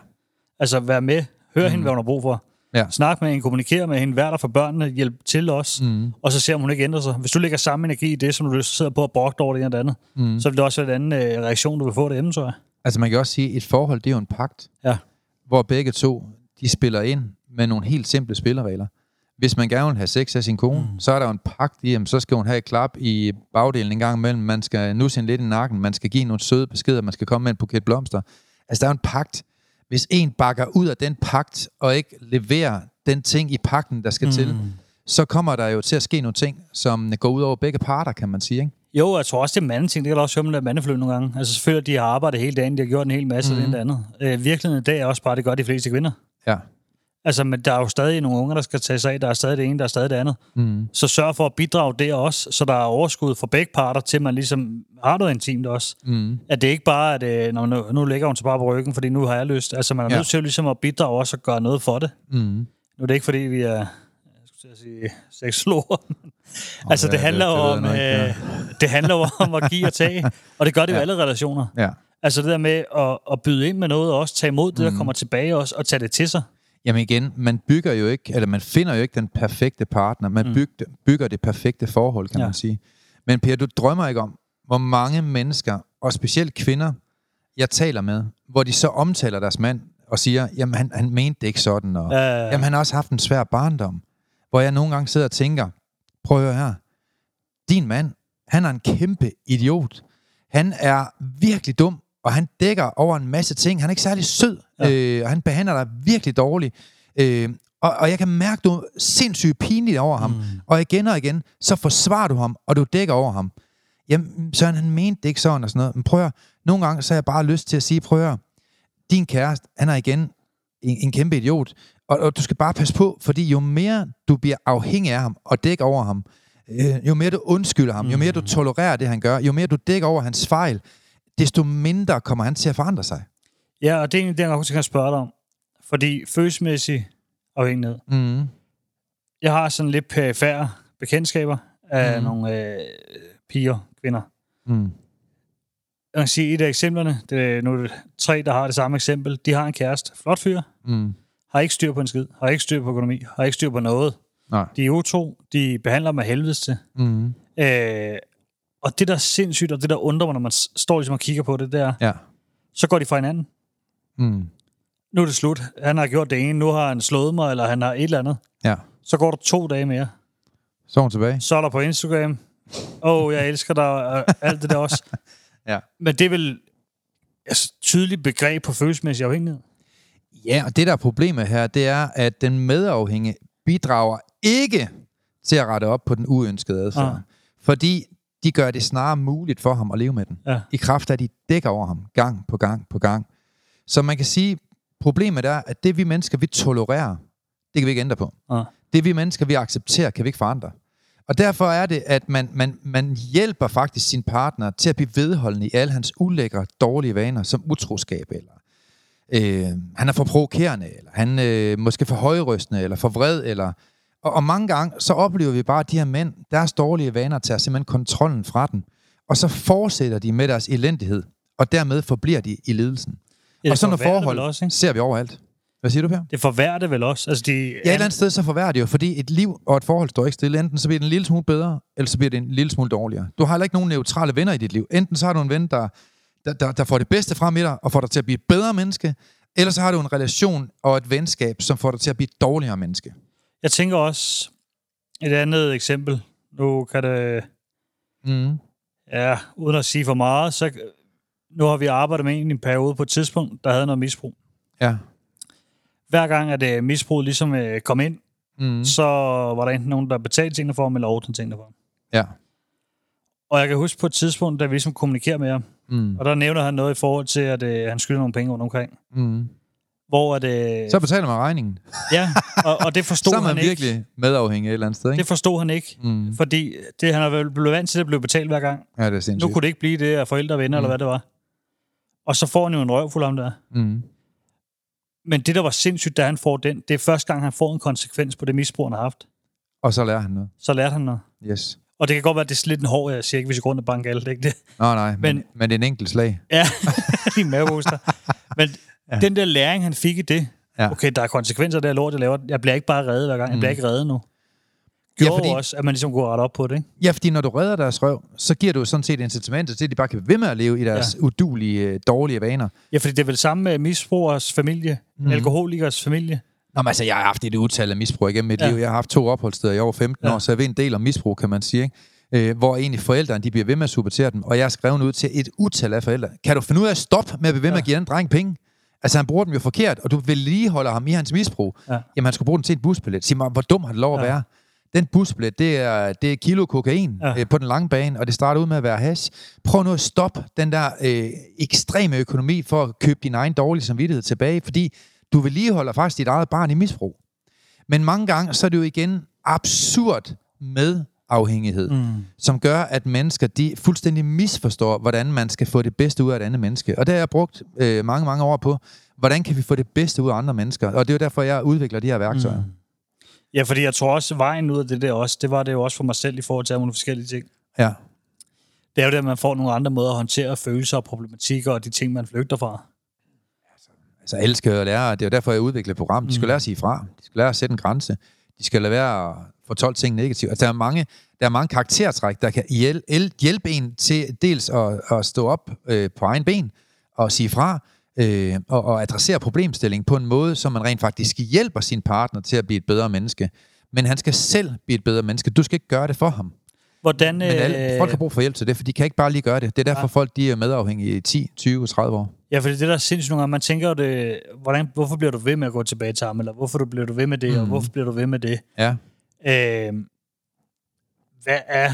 Altså, vær med. Hør hende, hvad hun har brug for. Ja. Snak med hende, kommunikere med hende, vær der for børnene, hjælp til os, og så ser hun ikke ændrer sig. Hvis du lægger samme energi i det, som du sidder på og brokter over det ene og det andet, så vil det også være en anden reaktion, du vil få derhjemme, tror jeg. Altså, man kan også sige, at et forhold, det er jo en pagt, hvor begge to, de spiller ind med nogle helt simple spilleregler. Hvis man gerne vil have sex af sin kone, så er der jo en pagt i, så skal hun have et klap i bagdelen en gang imellem, man skal nusse hende lidt i nakken, man skal give nogle søde beskeder, man skal komme med en buket blomster. Altså, der er en pagt. Hvis en bakker ud af den pagt, og ikke leverer den ting i pagten, der skal til, så kommer der jo til at ske nogle ting, som går ud over begge parter, kan man sige, ikke? Jo, jeg tror også, det er mandeting. Det kan da også høre med mandefløjt nogle gange. Altså selvfølgelig, de har arbejdet hele dagen, de har gjort en hel masse af det andet. Virkeligheden i dag er også bare, det gør de fleste kvinder. Ja. Altså, men der er jo stadig nogle unger, der skal tage sig af. Der er stadig det ene, der er stadig det andet. Mm. Så sørg for at bidrage det også, så der er overskud fra begge parter, til man ligesom har noget intimt også. Mm. At det ikke bare er, at nu ligger hun så bare på ryggen, fordi nu har jeg lyst. Altså, man er nødt til ligesom at bidrage også og gøre noget for det. Mm. Nu er det ikke, fordi vi er, sexologer. Altså, det handler jo om at give og tage, og det gør det jo i alle relationer. Ja. Altså, det der med at byde ind med noget og også tage imod det, der kommer tilbage også, og tage det til sig. Jamen igen, man finder jo ikke den perfekte partner. Man bygger det perfekte forhold, kan man sige. Men Per, du drømmer ikke om, hvor mange mennesker, og specielt kvinder, jeg taler med, hvor de så omtaler deres mand og siger, jamen han mente det ikke sådan, og jamen han har også haft en svær barndom. Hvor jeg nogle gange sidder og tænker, prøv at høre her, din mand, han er en kæmpe idiot. Han er virkelig dum. Og han dækker over en masse ting. Han er ikke særlig sød, og han behandler dig virkelig dårligt. Og jeg kan mærke, du er sindssygt pinligt over ham. Og igen og igen, så forsvarer du ham, og du dækker over ham. Jamen, Søren, han mente det ikke sådan og sådan noget. Men prøv at, nogle gange, så har jeg bare lyst til at sige, prøv at, din kæreste, han er igen en kæmpe idiot. Og du skal bare passe på, fordi jo mere du bliver afhængig af ham, og dækker over ham, jo mere du undskylder ham, jo mere du tolererer det, han gør, jo mere du dækker over hans fejl, desto mindre kommer han til at forandre sig. Ja, og det er egentlig det, jeg også kan spørge dig om. Fordi følelsesmæssig afhængighed. Jeg har sådan lidt perifære bekendtskaber af nogle piger, kvinder. Jeg kan sige, et af eksemplerne, det er 3, der har det samme eksempel, de har en kæreste, flot fyr, har ikke styr på en skid, har ikke styr på økonomi, har ikke styr på noget. Nej. De er utro, de behandler med helvedes til. Og det, der er sindssygt, og det, der undrer mig, når man står ligesom og kigger på det, der, så går de fra hinanden. Nu er det slut. Han har gjort det ene, nu har han slået mig, eller han har et eller andet. Ja. Så går der 2 dage mere. Så er hun tilbage. Så er der på Instagram. Jeg elsker dig, og alt det der også. Men det er vel tydeligt begreb på følelsesmæssig afhængighed. Ja, og det, der er problemet her, det er, at den medafhængige bidrager ikke til at rette op på den uønskede adfærd. Fordi de gør det snarere muligt for ham at leve med den. I kraft af, at de dækker over ham gang på gang på gang. Så man kan sige, problemet er, at det vi mennesker, vi tolererer, det kan vi ikke ændre på. Det vi mennesker, vi accepterer, kan vi ikke forandre. Og derfor er det, at man hjælper faktisk sin partner til at blive vedholdende i alle hans ulækre, dårlige vaner, som utroskab, eller han er for provokerende, eller han måske for højrøstende, eller for vred, eller... Og mange gange, så oplever vi bare, at de her mænd, deres dårlige vaner, tager simpelthen kontrollen fra dem. Og så fortsætter de med deres elendighed, og dermed forbliver de i lidelsen. Ja, og sådan nogle forhold også, ser vi overalt. Hvad siger du, Per? Det forværrer det vel også? Altså, et eller andet sted, så forværrer det jo, fordi et liv og et forhold står ikke stille. Enten så bliver det en lille smule bedre, eller så bliver det en lille smule dårligere. Du har heller ikke nogen neutrale venner i dit liv. Enten så har du en ven, der får det bedste frem i dig, og får dig til at blive et bedre menneske, Ellers har du en relation og et venskab, som får dig til at blive et dårligere menneske. Jeg tænker også et andet eksempel. Nu kan det... Ja, uden at sige for meget, så... Nu har vi arbejdet med en periode på et tidspunkt, der havde noget misbrug. Ja. Hver gang, at misbrug ligesom kom ind, så var der enten nogen, der betalte tingene for ham, eller overtog tingene for ham. Ja. Og jeg kan huske på et tidspunkt, da vi ligesom kommunikerer med ham, og der nævner han noget i forhold til, at han skylder nogle penge rundt omkring. Hvor at... Så betaler man regningen. Ja, og det forstod han ikke. Så er man virkelig ikke. Medafhængig et eller andet sted, ikke? Det forstod han ikke, fordi det, han er blevet vant til, at blive betalt hver gang. Ja, det er sindssygt. Nu kunne det ikke blive det af forældre og venner, eller hvad det var. Og så får han jo en røvfuld om der. Men det, der var sindssygt, da han får den, det er første gang, han får en konsekvens på det misbrug, han har haft. Og så lærer han noget. Så lærer han noget. Yes. Og det kan godt være, at det er lidt en hård, jeg siger ikke, hvis jeg går rundt og banker alt, ikke det? Nej, men det er en enkelt slag. Ja, i maveoster. Men den der læring, han fik i det, okay, der er konsekvenser, der er lort, jeg laver. Jeg bliver ikke bare reddet hver gang, jeg bliver ikke reddet nu. Gjorde fordi, også, at man ligesom kunne rette op på det, ikke? Ja, fordi når du redder deres røv, så giver du sådan set incitamenter til, at de bare kan blive ved med at leve i deres udulige, dårlige vaner. Ja, fordi det er vel samme med misbrugers familie, alkoholikers familie. Nå, men altså, jeg har haft et utal af misbrug igennem mit liv. Jeg har haft 2 opholdssteder i over 15 år, så jeg ved en del om misbrug, kan man sige, ikke? Hvor egentlig forældrene, de bliver ved med at supportere dem, og jeg har skrevet ud til et utal af forældre. Kan du finde ud af at stoppe med at blive ved med at give den dreng penge? Altså, han bruger dem jo forkert, og du vedligeholder ham i hans misbrug. Ja. Jamen, han skulle bruge den til et busbillet. Sig mig, hvor dum har det lov at være? Den busbillet, det er kilo kokain på den lange bane, og det starter ud med at være hash. Prøv nu at stoppe den der ekstreme økonomi for at købe din egen dårlige samvittighed tilbage, fordi du vedligeholder faktisk dit eget barn i misbrug. Men mange gange, så er det jo igen absurd medafhængighed, som gør, at mennesker, de fuldstændig misforstår, hvordan man skal få det bedste ud af et andet menneske. Og det har jeg brugt mange, mange år på. Hvordan kan vi få det bedste ud af andre mennesker? Og det er jo derfor, jeg udvikler de her værktøjer. Ja, fordi jeg tror også, vejen ud af det der også, det var det jo også for mig selv i forhold til nogle forskellige ting. Ja. Det er jo det, at man får nogle andre måder at håndtere følelser og problematikker og de ting, man flygter fra. Altså elsker og lærer, det er jo derfor, jeg udvikler program. De skal lære at sige fra. De skal lære at sætte en grænse. De skal lade være at fortolke ting negativt. Altså, der er mange karaktertræk, der kan hjælpe en til dels at stå op på egen ben og sige fra, og adressere problemstillingen på en måde, som man rent faktisk hjælper sin partner til at blive et bedre menneske. Men han skal selv blive et bedre menneske. Du skal ikke gøre det for ham. Men folk har brug for hjælp til det, for de kan ikke bare lige gøre det. Det er derfor folk, de er medafhængige i 10, 20, 30 år. Ja, for det er der sindssygt nogle gange. Man tænker jo det, hvorfor bliver du ved med at gå tilbage til ham, eller hvorfor bliver du ved med det, og hvorfor bliver du ved med det? Ja. Hvad er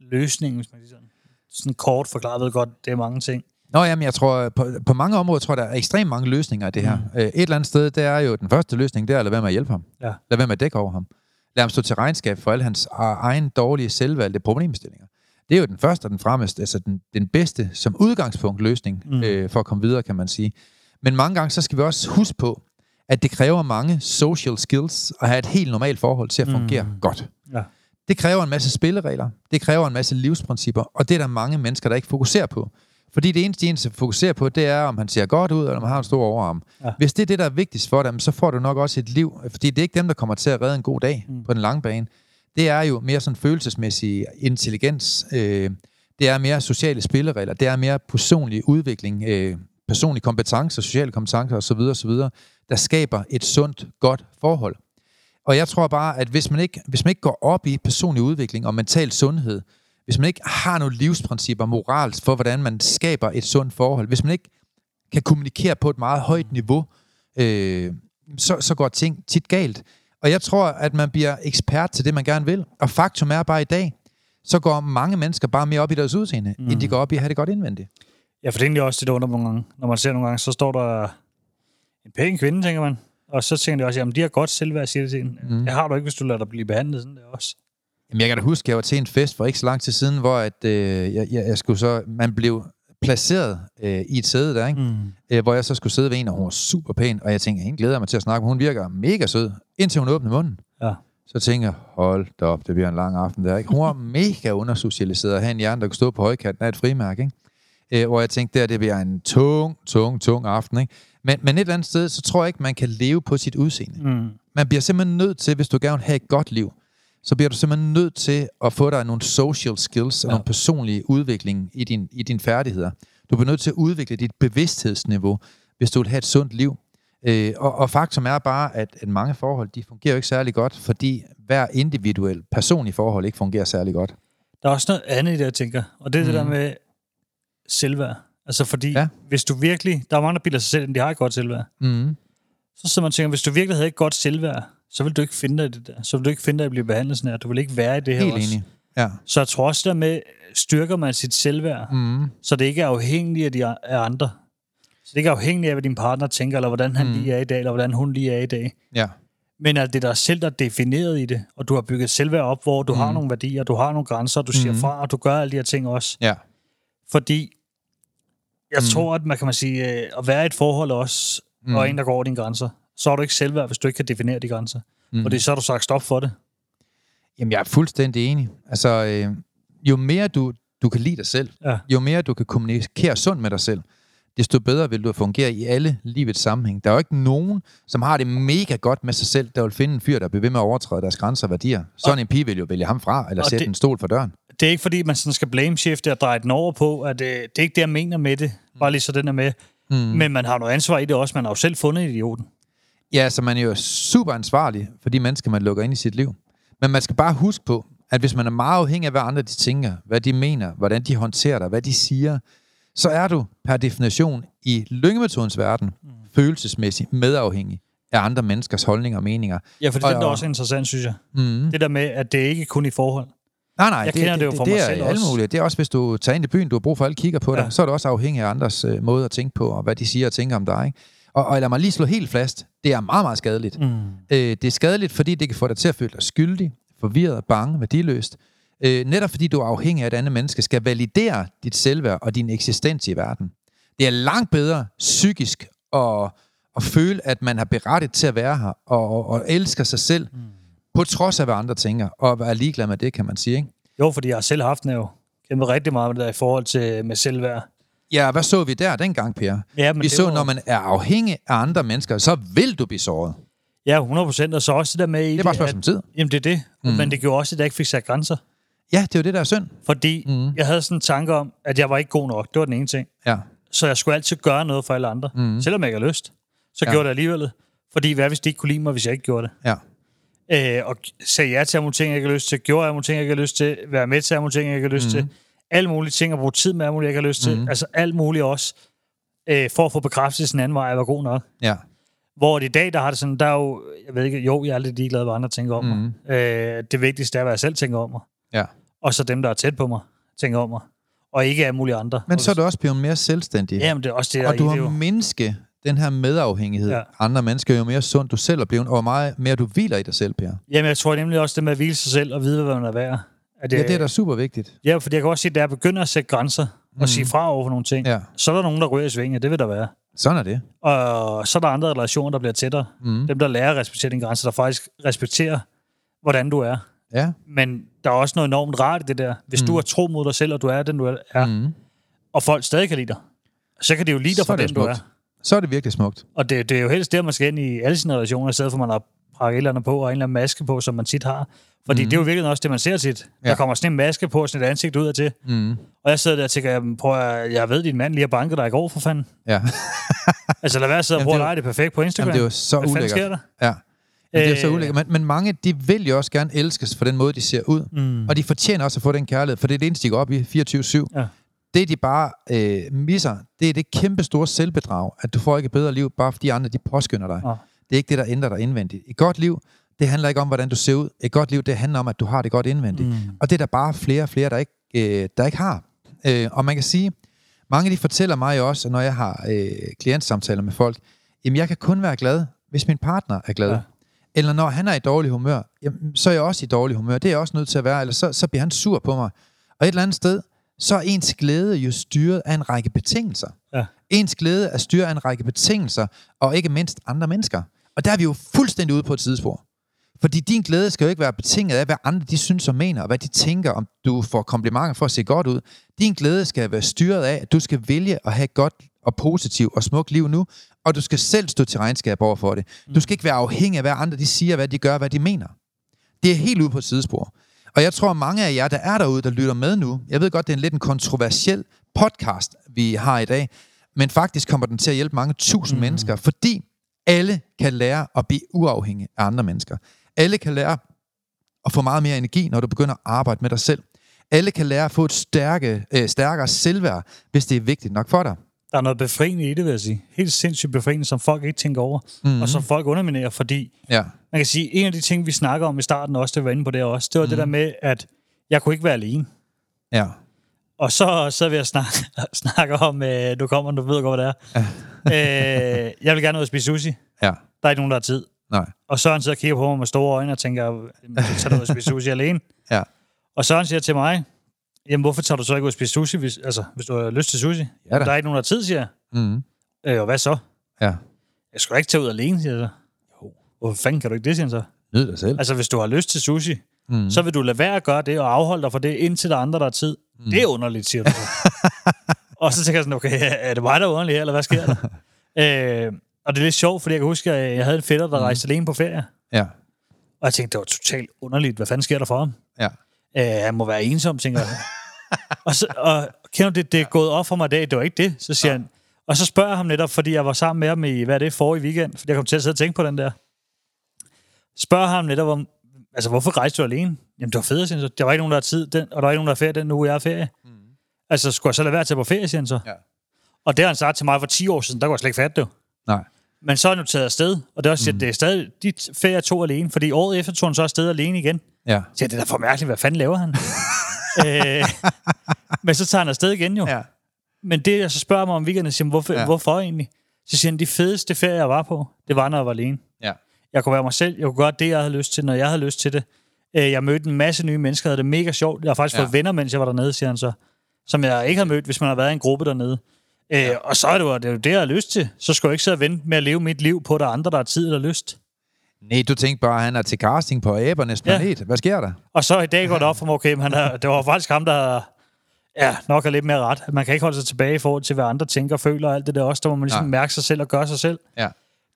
løsningen, hvis man siger sådan kort forklaret? Jeg ved godt, det er mange ting. Nå, jamen, jeg tror, på mange områder, tror jeg, der er ekstremt mange løsninger af det her. Et eller andet sted, det er jo den første løsning, det er at lade være med at hjælpe ham. Ja. Lade være med at dække over ham. Lad ham stå til regnskab for alle hans egen dårlige selvvalgte problemstillinger. Det er jo den første og den fremmeste, altså den bedste som udgangspunkt løsning for at komme videre, kan man sige. Men mange gange, så skal vi også huske på, at det kræver mange social skills at have et helt normalt forhold til at fungere godt. Ja. Det kræver en masse spilleregler, det kræver en masse livsprincipper, og det er der mange mennesker, der ikke fokuserer på. Fordi det eneste, de egentlig fokuserer på, det er, om han ser godt ud, eller om han har en stor overarm. Ja. Hvis det er det, der er vigtigst for dem, så får du nok også et liv. Fordi det er ikke dem, der kommer til at redde en god dag på den lange bane. Det er jo mere sådan følelsesmæssig intelligens. Det er mere sociale spilleregler. Det er mere personlig udvikling, personlige kompetencer, sociale kompetencer osv. osv., der skaber et sundt, godt forhold. Og jeg tror bare, at hvis man ikke går op i personlig udvikling og mental sundhed, hvis man ikke har nogle livsprincipper moralsk for, hvordan man skaber et sundt forhold, hvis man ikke kan kommunikere på et meget højt niveau, så går ting tit galt. Og jeg tror, at man bliver ekspert til det, man gerne vil. Og faktum er bare i dag, så går mange mennesker bare mere op i deres udseende, end de går op i at have det godt indvendigt. Ja, for det er egentlig også det, der undrer nogle gange. Når man ser nogle gange, så står der en pæn kvinde, tænker man. Og så tænker de også, jamen de har godt selvværd, siger det til en. Det har du ikke, hvis du lader dig blive behandlet sådan der også. Jamen, jeg kan da huske, jeg var til en fest for ikke så lang tid siden, hvor at, jeg skulle så, man blev placeret i et sæde der, ikke? Hvor jeg så skulle sidde ved en, og hun var super pæn, og jeg tænkte, hende glæder mig til at snakke med, hun virker mega sød, indtil hun åbnede munden. Ja. Så tænker jeg, hold da op, det bliver en lang aften der, ikke? Hun var mega undersocialiseret og havde en hjerne, der kunne stå på højkanten af et frimærke, ikke? Hvor jeg tænkte, det bliver en tung aften, ikke? Men et eller andet sted, så tror jeg ikke, man kan leve på sit udseende. Man bliver simpelthen nødt til, hvis du gerne vil have et godt liv, så bliver du simpelthen nødt til at få dig nogle social skills og nogle personlige udvikling i dine færdigheder. Du bliver nødt til at udvikle dit bevidsthedsniveau. hvis du vil have et sundt liv. Og faktum er bare, at mange forhold, de fungerer jo ikke særlig godt, fordi hver individuel person i forhold ikke fungerer særlig godt. Der er også noget andet i det, jeg tænker, og det er det der med selvværd. Altså fordi, hvis du virkelig, der er mange, der bilder sig selv, at de har et godt selvværd. Mm. Så sidder man og tænker, hvis du virkelig havde et godt selvværd, så vil du ikke finde dig i det der. Så vil du ikke finde dig i at blive behandlet sådan her. Du vil ikke være i det her helt også. Enig. Ja. Så jeg tror også, dermed styrker man sit selvværd, så det ikke er afhængigt af af andre. Så det ikke er afhængigt af, hvad din partner tænker, eller hvordan han lige er i dag, eller hvordan hun lige er i dag. Ja. Men at det er dig selv, der er defineret i det, og du har bygget selvværd op, hvor du har nogle værdier, du har nogle grænser, du siger fra, og du gør alle de her ting også. Ja. Fordi jeg tror, at man kan sige, at være i et forhold også, og en, der går over dine grænser, så er du ikke selvværd, hvis du ikke kan definere de grænser. Og det er så, du sagt stop for det. Jamen, jeg er fuldstændig enig. Altså, jo mere du kan lide dig selv, jo mere du kan kommunikere sundt med dig selv, desto bedre vil du fungere i alle livets sammenhæng. Der er jo ikke nogen, som har det mega godt med sig selv, der vil finde en fyr, der bliver ved med at overtræde deres grænser og værdier. Sådan en pige vil jo vælge ham fra, eller sætte en stol for døren. Det er ikke, fordi man sådan skal blame-shifte og dreje den over på, at det er ikke det, jeg mener med det. Bare lige så den er med. Men man har noget ansvar i det også. Man har jo selv fundet idioten. Ja, så man er jo super ansvarlig for de mennesker, man lukker ind i sit liv. Men man skal bare huske på, at hvis man er meget afhængig af, hvad andre de tænker, hvad de mener, hvordan de håndterer dig, hvad de siger, så er du per definition i lyngemetodens verden følelsesmæssigt medafhængig af andre menneskers holdninger og meninger. Ja, for det er også interessant, synes jeg. Det der med, at det ikke kun i forhold. Nej, jeg kender det jo for mig selv også. Det er også, hvis du tager ind i byen, du har brug for, at alle kigger på dig, så er du også afhængig af andres måde at tænke på, og hvad de siger og tænker om dig, ikke? Og lad mig lige slå helt fast, det er meget, meget skadeligt. Det er skadeligt, fordi det kan få dig til at føle dig skyldig, forvirret, bange, værdiløst. Netop fordi du er afhængig af, at andet menneske skal validere dit selvværd og din eksistens i verden. Det er langt bedre psykisk at føle, at man har berettet til at være her, og elsker sig selv, på trods af, hvad andre tænker, og er ligeglad med det, kan man sige, ikke? Jo, fordi jeg har selv haft den jo kæmpet rigtig meget med det der i forhold til med selvværd. Ja, hvad så vi der dengang, Per? Ja, vi så, når man er afhængig af andre mennesker, så vil du blive såret. Ja, 100%, og så også det der med... Det er bare spørgsmål om tid. Jamen, det er det. Men det gjorde også, at jeg ikke fik sat grænser. Ja, det er jo det, der er synd. Fordi jeg havde sådan en tanke om, at jeg var ikke god nok. Det var den ene ting. Ja. Så jeg skulle altid gøre noget for alle andre. Selvom jeg ikke havde lyst, så gjorde det alligevel. Fordi hvad hvis de ikke kunne lide mig, hvis jeg ikke gjorde det? Ja. Og sagde ja til nogle ting, jeg ikke har lyst til. Gjorde jeg nogle ting, jeg ikke har lyst til. Være med til nogle ting, jeg ikke har lyst til. Alle mulige ting, at bruge tid med, alle mulige, jeg ikke har lyst til. Altså alt muligt også, for at få bekræftelsen anden vej, at jeg var god nok. Ja. Hvor i dag, der har det sådan, der er jo, jeg ved ikke, jo, jeg er lidt ligeglad, hvad andre tænker om mig. Det vigtigste er, hvad jeg selv tænker om mig. Ja. Og så dem, der er tæt på mig, tænker om mig. Og ikke af mulige andre. Men så er du også blevet mere selvstændig. Jamen, det er også det, der og er du har jo menneske, den her medafhængighed. Ja. Andre mennesker er jo mere sund, du selv er blevet, og meget mere du hviler i dig selv, Per. Jamen, jeg tror nemlig også, det med at hvile sig selv og vide, hvad man er værd. Ja, det er da super vigtigt. Ja, fordi jeg kan også sige, at da jeg begynder at sætte grænser og sige fra over for nogle ting, så er der nogen, der ryger i svinget. Det vil der være. Sådan er det. Og så er der andre relationer, der bliver tættere. Dem, der lærer at respektere dine grænser, der faktisk respekterer, hvordan du er. Ja. Men der er også noget enormt rart i det der. Hvis du er tro mod dig selv, og du er den, du er, og folk stadig kan lide dig, så kan det jo lide dig for den, du er. Så er det virkelig smukt. Og det er jo helst der, man skal ind i alle sine relationer, i stedet for, man har pakket et eller andet på, og en eller anden maske på, som man tit har. Fordi det er jo virkelig også det, man ser tit. Der kommer sådan en maske på, sådan et ansigt ud af til. Og jeg sidder der og tænker, jeg ved, din mand lige har banket dig i går, for fanden. Ja. Altså lad være at sidde og bruge dig, det er perfekt på Instagram. Jamen, det er jo så ulækkert. Ja. Det er så ulækkert. Men mange, de vil jo også gerne elskes for den måde, de ser ud. Og de fortjener også at få den kærlighed, for det er det eneste, de går op i 24/7. Ja. Det, de bare misser, det er det kæmpe store selvbedrag, at du får ikke et bedre liv, bare fordi andre, de påskynder dig. Ja. Det er ikke det, der ændrer dig indvendigt. Et godt liv, det handler ikke om, hvordan du ser ud. Et godt liv, det handler om, at du har det godt indvendigt. Og det er der bare flere og flere, der ikke har. Og man kan sige, mange de fortæller mig også, når jeg har klientsamtaler med folk, jamen jeg kan kun være glad, hvis min partner er glad. Ja. Eller når han er i dårlig humør, jamen, så er jeg også i dårlig humør. Det er jeg også nødt til at være, eller så bliver han sur på mig. Og et eller andet sted, så er ens glæde jo styret af en række betingelser. Ja. Ens glæde er styret af en række betingelser, og ikke mindst andre mennesker. Og der er vi jo fuldstændig ude på et sidespor. Fordi din glæde skal jo ikke være betinget af, hvad andre de synes og mener, og hvad de tænker, om du får komplimenter for at se godt ud. Din glæde skal være styret af, at du skal vælge at have et godt og positivt og smukt liv nu, og du skal selv stå til regnskab over for det. Du skal ikke være afhængig af, hvad andre de siger, hvad de gør, hvad de mener. Det er helt ude på et sidespor. Og jeg tror, mange af jer, der er derude, der lytter med nu, jeg ved godt, det er en lidt en kontroversiel podcast, vi har i dag, men faktisk kommer den til at hjælpe mange tusind mennesker, fordi alle kan lære at blive uafhængige af andre mennesker. Alle kan lære at få meget mere energi, når du begynder at arbejde med dig selv. Alle kan lære at få et stærkere selvværd, hvis det er vigtigt nok for dig. Der er noget befriende i det, vil jeg sige. Helt sindssygt befriende, som folk ikke tænker over, og som folk underminerer, fordi man kan sige, en af de ting, vi snakker om i starten også, det var inde på det også, det var det der med, at jeg kunne ikke være alene. Ja. Og så vil jeg snakke om, du kommer, du ved godt, hvad det er. Jeg vil gerne ud og spise sushi. Ja. Der er ikke nogen, der har tid. Nej. Og Søren sidder og kigger på mig med store øjne og tænker, tager du ud og spise sushi alene? Ja. Og Søren siger til mig, jamen hvorfor tager du så ikke ud og spise sushi, hvis du har lyst til sushi? Ja, der er ikke nogen, der har tid, siger jeg. Og hvad så? Ja. Jeg skal ikke tage ud alene, siger jeg så. Jo. Hvorfor fanden kan du ikke det, siger han så? Nyd dig selv. Altså hvis du har lyst til sushi, så vil du lade være at gøre det og afholde dig fra det, indtil der er andre, der har tid. Det er underligt, siger du. Og så tænker jeg sådan, okay, er det mig, der er underligt, eller hvad sker der? Og det er lidt sjovt, fordi jeg kan huske, at jeg havde en fætter, der rejste alene på ferie. Ja. Og jeg tænkte, det var totalt underligt. Hvad fanden sker der for ham? Ja. Han må være ensom, tænker jeg. og kender du, det er gået op for mig i dag, det var ikke det. Så siger han, og så spørger jeg ham netop, fordi jeg var sammen med ham i, hvad er det, forrige weekend? Fordi jeg kom til at sidde og tænke på den der. Spørger ham netop om, altså hvorfor rejste du alene? Jamen det var fedt, siger han så. Der var ikke nogen, der har tid, og der var ikke nogen, der har ferie den uge, jeg har ferie. Altså skulle jeg så lade være til at på ferie, siger han så. Ja. Og det har han sagt til mig for 10 år siden, der kunne jeg slet ikke fatte det. Nej. Men så er han jo taget afsted, og det er også, at det er stadig de ferie to alene, fordi året efter tog han så afsted alene igen. Ja. Så det er da for mærkeligt, hvad fanden laver han? Men så tager han afsted igen jo. Ja. Men det, jeg så spørger mig om weekenden, siger, hvorfor egentlig? Så siger han, de fedeste ferie, jeg var på, det var, når jeg var alene. Ja. Jeg kunne være mig selv, jeg kunne gøre det, jeg havde lyst til, når jeg havde lyst til det. Jeg mødte en masse nye mennesker, havde det mega sjovt. Jeg har faktisk fået venner, mens jeg var dernede, siger han så, som jeg ikke har mødt, hvis man har været i en gruppe dernede. Ja. Og så er det jo det, jeg har lyst til. Så skulle jeg ikke sidde og vente med at leve mit liv på, at der er andre, der har tid eller lyst. Nej, du tænkte bare, at han er til casting på Æbernes Planet. Ja. Hvad sker der? Og så i dag går det op for mig, okay, det var faktisk ham, der nok har lidt mere ret. Man kan ikke holde sig tilbage i forhold til, hvad andre tænker og føler og alt det der også. Der må man ligesom mærke sig selv og gøre sig selv. Ja.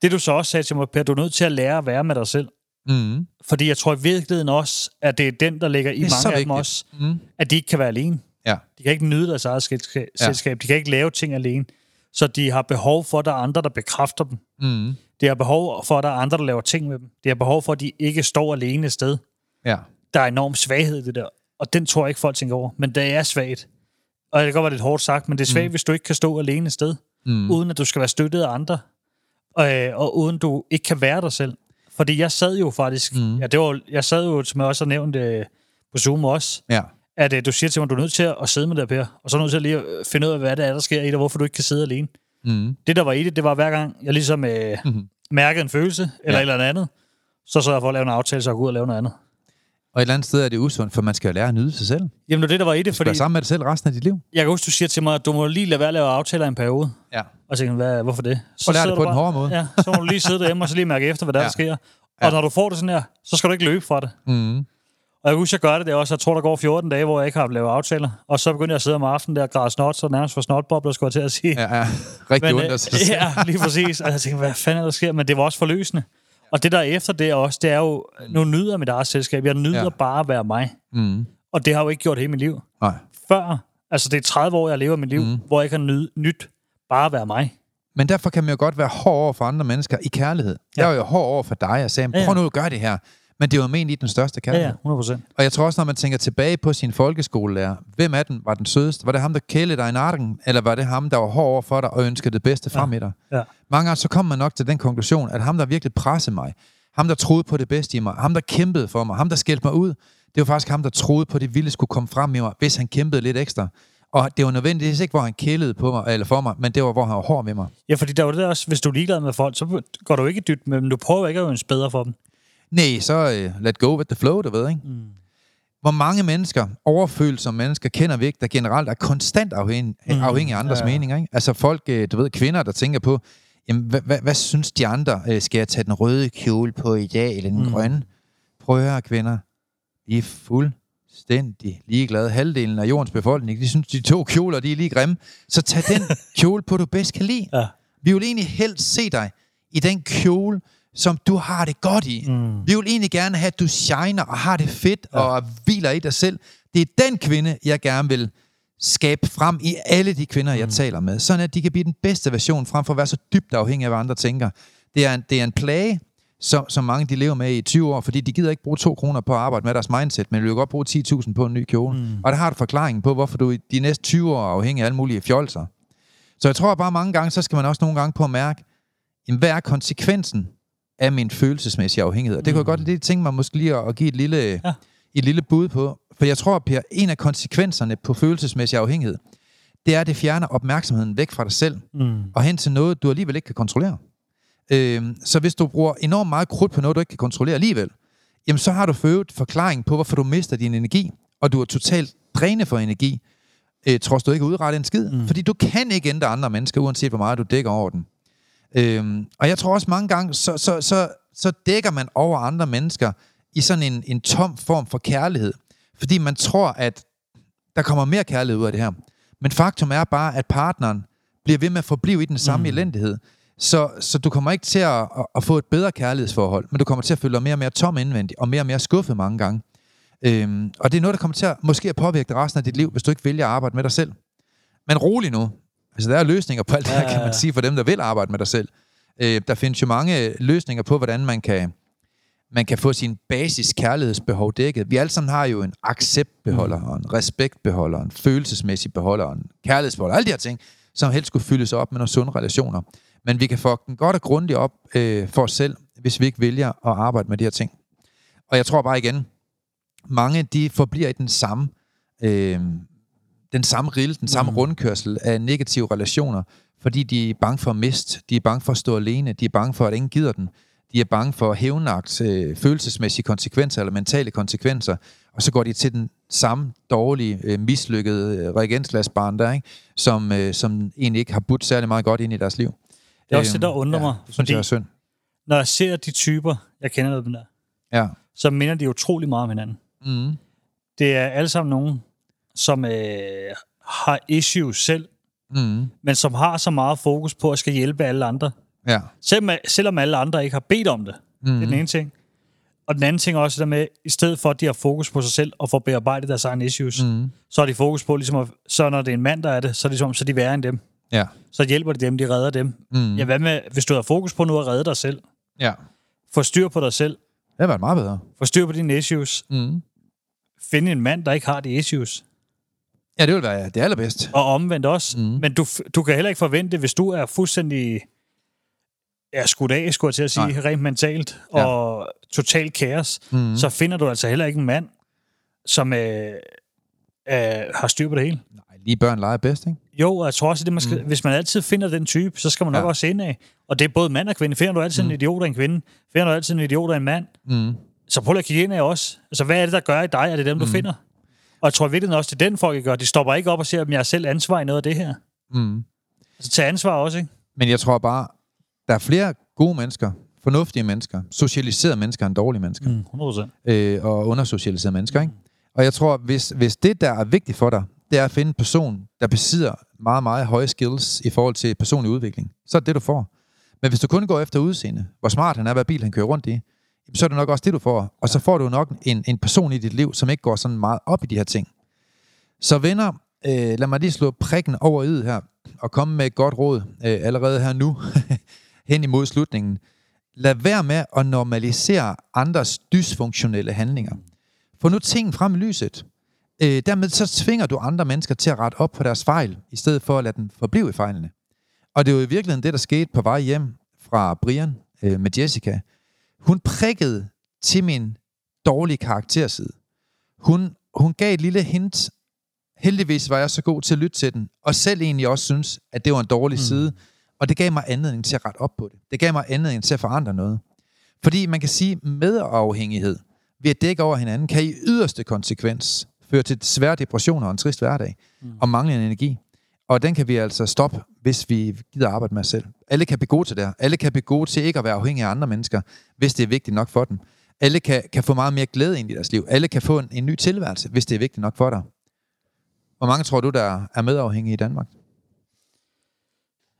Det du så også sagde til mig, Per, du er nødt til at lære at være med dig selv. Mm. Fordi jeg tror i virkeligheden også, at det er den, der ligger i mange af dem også, at de ikke kan være alene. Ja. De kan ikke nyde deres eget selskab. De kan ikke lave ting alene. Så de har behov for, at der er andre, der bekræfter dem. Mm. De har behov for, at der er andre, der laver ting med dem. De har behov for, at de ikke står alene et sted. Ja. Der er enorm svaghed i det der. Og den tror jeg ikke, folk tænker over. Men det er svagt. Og det kan godt være lidt hårdt sagt, men det er svagt, hvis du ikke kan stå alene et sted. Mm. Uden at du skal være støttet af andre. Og uden du ikke kan være dig selv. Fordi jeg sad jo faktisk... jeg sad jo, som jeg også har nævnt på Zoom også... Ja. At du siger til mig, at du er nødt til at sidde med dig, Per, og så er nødt til at lige finde ud af, hvad det er, der sker i det, og hvorfor du ikke kan sidde alene. Mm. Det, der var i det, det var hver gang, jeg ligesom mærkede en følelse, eller et eller andet, så sørger jeg for at lave en aftale, så jeg går ud og lave noget andet. Og et eller andet sted er det usundt, for man skal jo lære at nyde sig selv. Jamen, det der var i det, fordi... Du skal sammen med dig selv resten af dit liv. Jeg kan huske, du siger til mig, at du må lige lade være at lave aftaler i en periode. Ja. Og tænke, hvorfor det? Så lærer det på den hårde måde. Ja, så må du lige sidde derhjemme, og så lige mærke efter, hvad der sker. Og når du får det sådan her, så skal du ikke løbe fra det. Mm. Og jeg husker, jeg gør det der også. Jeg tror, der går 14 dage, hvor jeg ikke har lavet aftaler. Og så begyndte jeg at sidde om aftenen der og græde snot, så nærmest for snotbobler, skulle jeg til at sige. Ja, rigtig ondt. Ja, lige præcis. Og jeg tænkte, hvad fanden der sker? Men det var også forløsende. Og det der efter det også, det er jo, nu nyder mit eget selskab. Jeg nyder bare at være mig. Mm. Og det har jo ikke gjort hele mit liv. Nej. Før, altså det er 30 år, jeg lever mit liv, hvor jeg ikke har nyt bare at være mig. Men derfor kan man jo godt være hård over for andre mennesker i kærlighed. Ja. Jeg var jo hård over for dig, jeg sagde, prøv nu at gøre det her. Men det var egentlig den største kærlighed. Ja, 100%. Og jeg tror også, når man tænker tilbage på sin folkeskolelærer, hvem af dem var den sødeste? Var det ham, der kælede dig i nakken? Eller var det ham, der var hård over for dig og ønskede det bedste frem i dig? Ja. Mange gange så kom man nok til den konklusion, at ham, der virkelig pressede mig, ham, der troede på det bedste i mig, ham, der kæmpede for mig, ham, der skældte mig ud, det var faktisk ham, der troede på, at det vilde skulle komme frem i mig, hvis han kæmpede lidt ekstra. Og det var nødvendigvis ikke, hvor han kælede på mig, eller for mig, men det var, hvor han var hård ved mig. Ja, fordi der var det også, hvis du er ligeglad med folk, så går du ikke dybt med dem. Du prøver ikke at ønske bedre for dem. Nej, så let go with the flow, du ved, ikke? Mm. Hvor mange mennesker, overfølsomme mennesker, kender vi ikke, der generelt er konstant afhængige af andres meninger, ikke? Altså folk, du ved, kvinder, der tænker på, jamen, hvad synes de andre? Skal jeg tage den røde kjole på i dag, eller den grønne? Prøv at høre, kvinder. De er fuldstændig ligeglade. Halvdelen af jordens befolkning, de synes, de to kjoler, de er lige grimme. Så tag den kjole på, du bedst kan lide. Ja. Vi vil egentlig helst se dig i den kjole, som du har det godt i. Mm. Vi vil egentlig gerne have, at du shiner og har det fedt og hviler i dig selv. Det er den kvinde, jeg gerne vil skabe frem i alle de kvinder, jeg taler med, sådan at de kan blive den bedste version, frem for at være så dybt afhængig af, hvad andre tænker. Det er en plage, som mange de lever med i 20 år, fordi de gider ikke bruge 2 kroner på at arbejde med deres mindset, men vil jo godt bruge 10.000 på en ny kjole. Og der har du forklaringen på, hvorfor du i de næste 20 år er afhængig af alle mulige fjolser. Så jeg tror bare mange gange, så skal man også nogle gange på at mærke, hvad er konsekvensen af min følelsesmæssige afhængighed? Og det kunne jeg godt, det tænke mig måske lige at give et lille bud på. For jeg tror, Per, en af konsekvenserne på følelsesmæssig afhængighed, det er, at det fjerner opmærksomheden væk fra dig selv, og hen til noget, du alligevel ikke kan kontrollere. Så hvis du bruger enormt meget krudt på noget, du ikke kan kontrollere alligevel, jamen så har du fået forklaring på, hvorfor du mister din energi, og du er totalt drænet for energi, trods du ikke udrette en skid. Fordi du kan ikke ændre andre mennesker, uanset hvor meget du dækker over dem. Og jeg tror også mange gange, så dækker man over andre mennesker i sådan en tom form for kærlighed. Fordi man tror, at der kommer mere kærlighed ud af det her. Men faktum er bare, at partneren bliver ved med at forblive i den samme elendighed. Så du kommer ikke til at få et bedre kærlighedsforhold, men du kommer til at føle dig mere og mere tom indvendigt, og mere skuffet mange gange. Og det er noget, der kommer til at måske påvirke dig resten af dit liv, hvis du ikke vælger at arbejde med dig selv. Men rolig nu. Altså, der er løsninger på alt det her, kan man sige, for dem, der vil arbejde med dig selv. Der findes jo mange løsninger på, hvordan man kan få sin basis kærlighedsbehov dækket. Vi alle sammen har jo en acceptbeholder, og en respektbeholder, og en følelsesmæssig beholder, og en kærlighedsbeholder, alle de her ting, som helst skulle fyldes op med nogle sunde relationer. Men vi kan fuck den godt og grundigt op for os selv, hvis vi ikke vælger at arbejde med de her ting. Og jeg tror bare igen, mange de forbliver i den samme rille, den samme rundkørsel af negative relationer, fordi de er bange for at miste, de er bange for at stå alene, de er bange for, at ingen gider den. De er bange for hævnagt, følelsesmæssige konsekvenser eller mentale konsekvenser, og så går de til den samme dårlige, mislykkede reagensglasbarn der, ikke? Som egentlig ikke har budt særlig meget godt ind i deres liv. Det er også det, der undrer mig. Det synes jeg er synd. Når jeg ser de typer, jeg kender dem der, så minder de utrolig meget om hinanden. Det er alle sammen nogen, som har issues selv, men som har så meget fokus på, at skal hjælpe alle andre. Ja. Selvom alle andre ikke har bedt om det. Det er den ene ting. Og den anden ting er også der med, i stedet for at de har fokus på sig selv og får bearbejdet deres egne issues, så har de fokus på ligesom at, så når det er en mand der er det, så er de, som, så er de værre end dem. Ja. Så hjælper de dem, de redder dem. Ja, hvad med, hvis du har fokus på nu at redde dig selv, få styr på dig selv, det var meget bedre. Få styr på dine issues, finde en mand der ikke har de issues. Ja, det vil være det allerbedste. Og omvendt også. Men du kan heller ikke forvente, hvis du er fuldstændig skudt af, skulle jeg til at sige, rent mentalt, og total kaos, så finder du altså heller ikke en mand, som har styr på det hele. Nej, lige børn leger bedst, ikke? Jo, og jeg tror også, at det, man skal, hvis man altid finder den type, så skal man nok også ind af. Og det er både mand og kvinde. Finder du altid en idiot af en kvinde? Finder du altid en idiot af en mand? Så prøv at kigge ind af også. Altså, hvad er det, der gør i dig? Er det dem, du finder? Og jeg tror virkelig også, det er den folk, gør. De stopper ikke op og siger, at jeg er selv ansvar i noget af det her. Altså, tage ansvar også, ikke? Men jeg tror bare, der er flere gode mennesker, fornuftige mennesker, socialiserede mennesker end dårlige mennesker. 100%. Og undersocialiserede mennesker, ikke? Og jeg tror, hvis det, der er vigtigt for dig, det er at finde en person, der besidder meget, meget høje skills i forhold til personlig udvikling, så er det du får. Men hvis du kun går efter udseende, hvor smart han er, hvad bil han kører rundt i, så er det nok også det, du får. Og så får du nok en person i dit liv, som ikke går sådan meget op i de her ting. Så venner, lad mig lige slå prikken over i her, og komme med et godt råd allerede her nu, hen imod slutningen. Lad være med at normalisere andres dysfunktionelle handlinger. Få nu ting frem i lyset. Dermed så tvinger du andre mennesker til at rette op på deres fejl, i stedet for at lade dem forblive i fejlene. Og det er jo i virkeligheden det, der skete på vej hjem fra Brian med Jessica. Hun prikkede til min dårlige karakterside. Hun gav et lille hint. Heldigvis var jeg så god til at lytte til den, og selv egentlig også synes, at det var en dårlig side. Og det gav mig anledning til at rette op på det. Det gav mig anledning til at forandre noget. Fordi man kan sige, medafhængighed ved at dække over hinanden, kan i yderste konsekvens føre til svære depressioner og en trist hverdag. Og manglende energi. Og den kan vi altså stoppe, hvis vi gider arbejde med os selv. Alle kan blive gode til det her. Alle kan blive gode til ikke at være afhængige af andre mennesker, hvis det er vigtigt nok for dem. Alle kan få meget mere glæde ind i deres liv. Alle kan få en ny tilværelse, hvis det er vigtigt nok for dig. Hvor mange tror du, der er medafhængige i Danmark?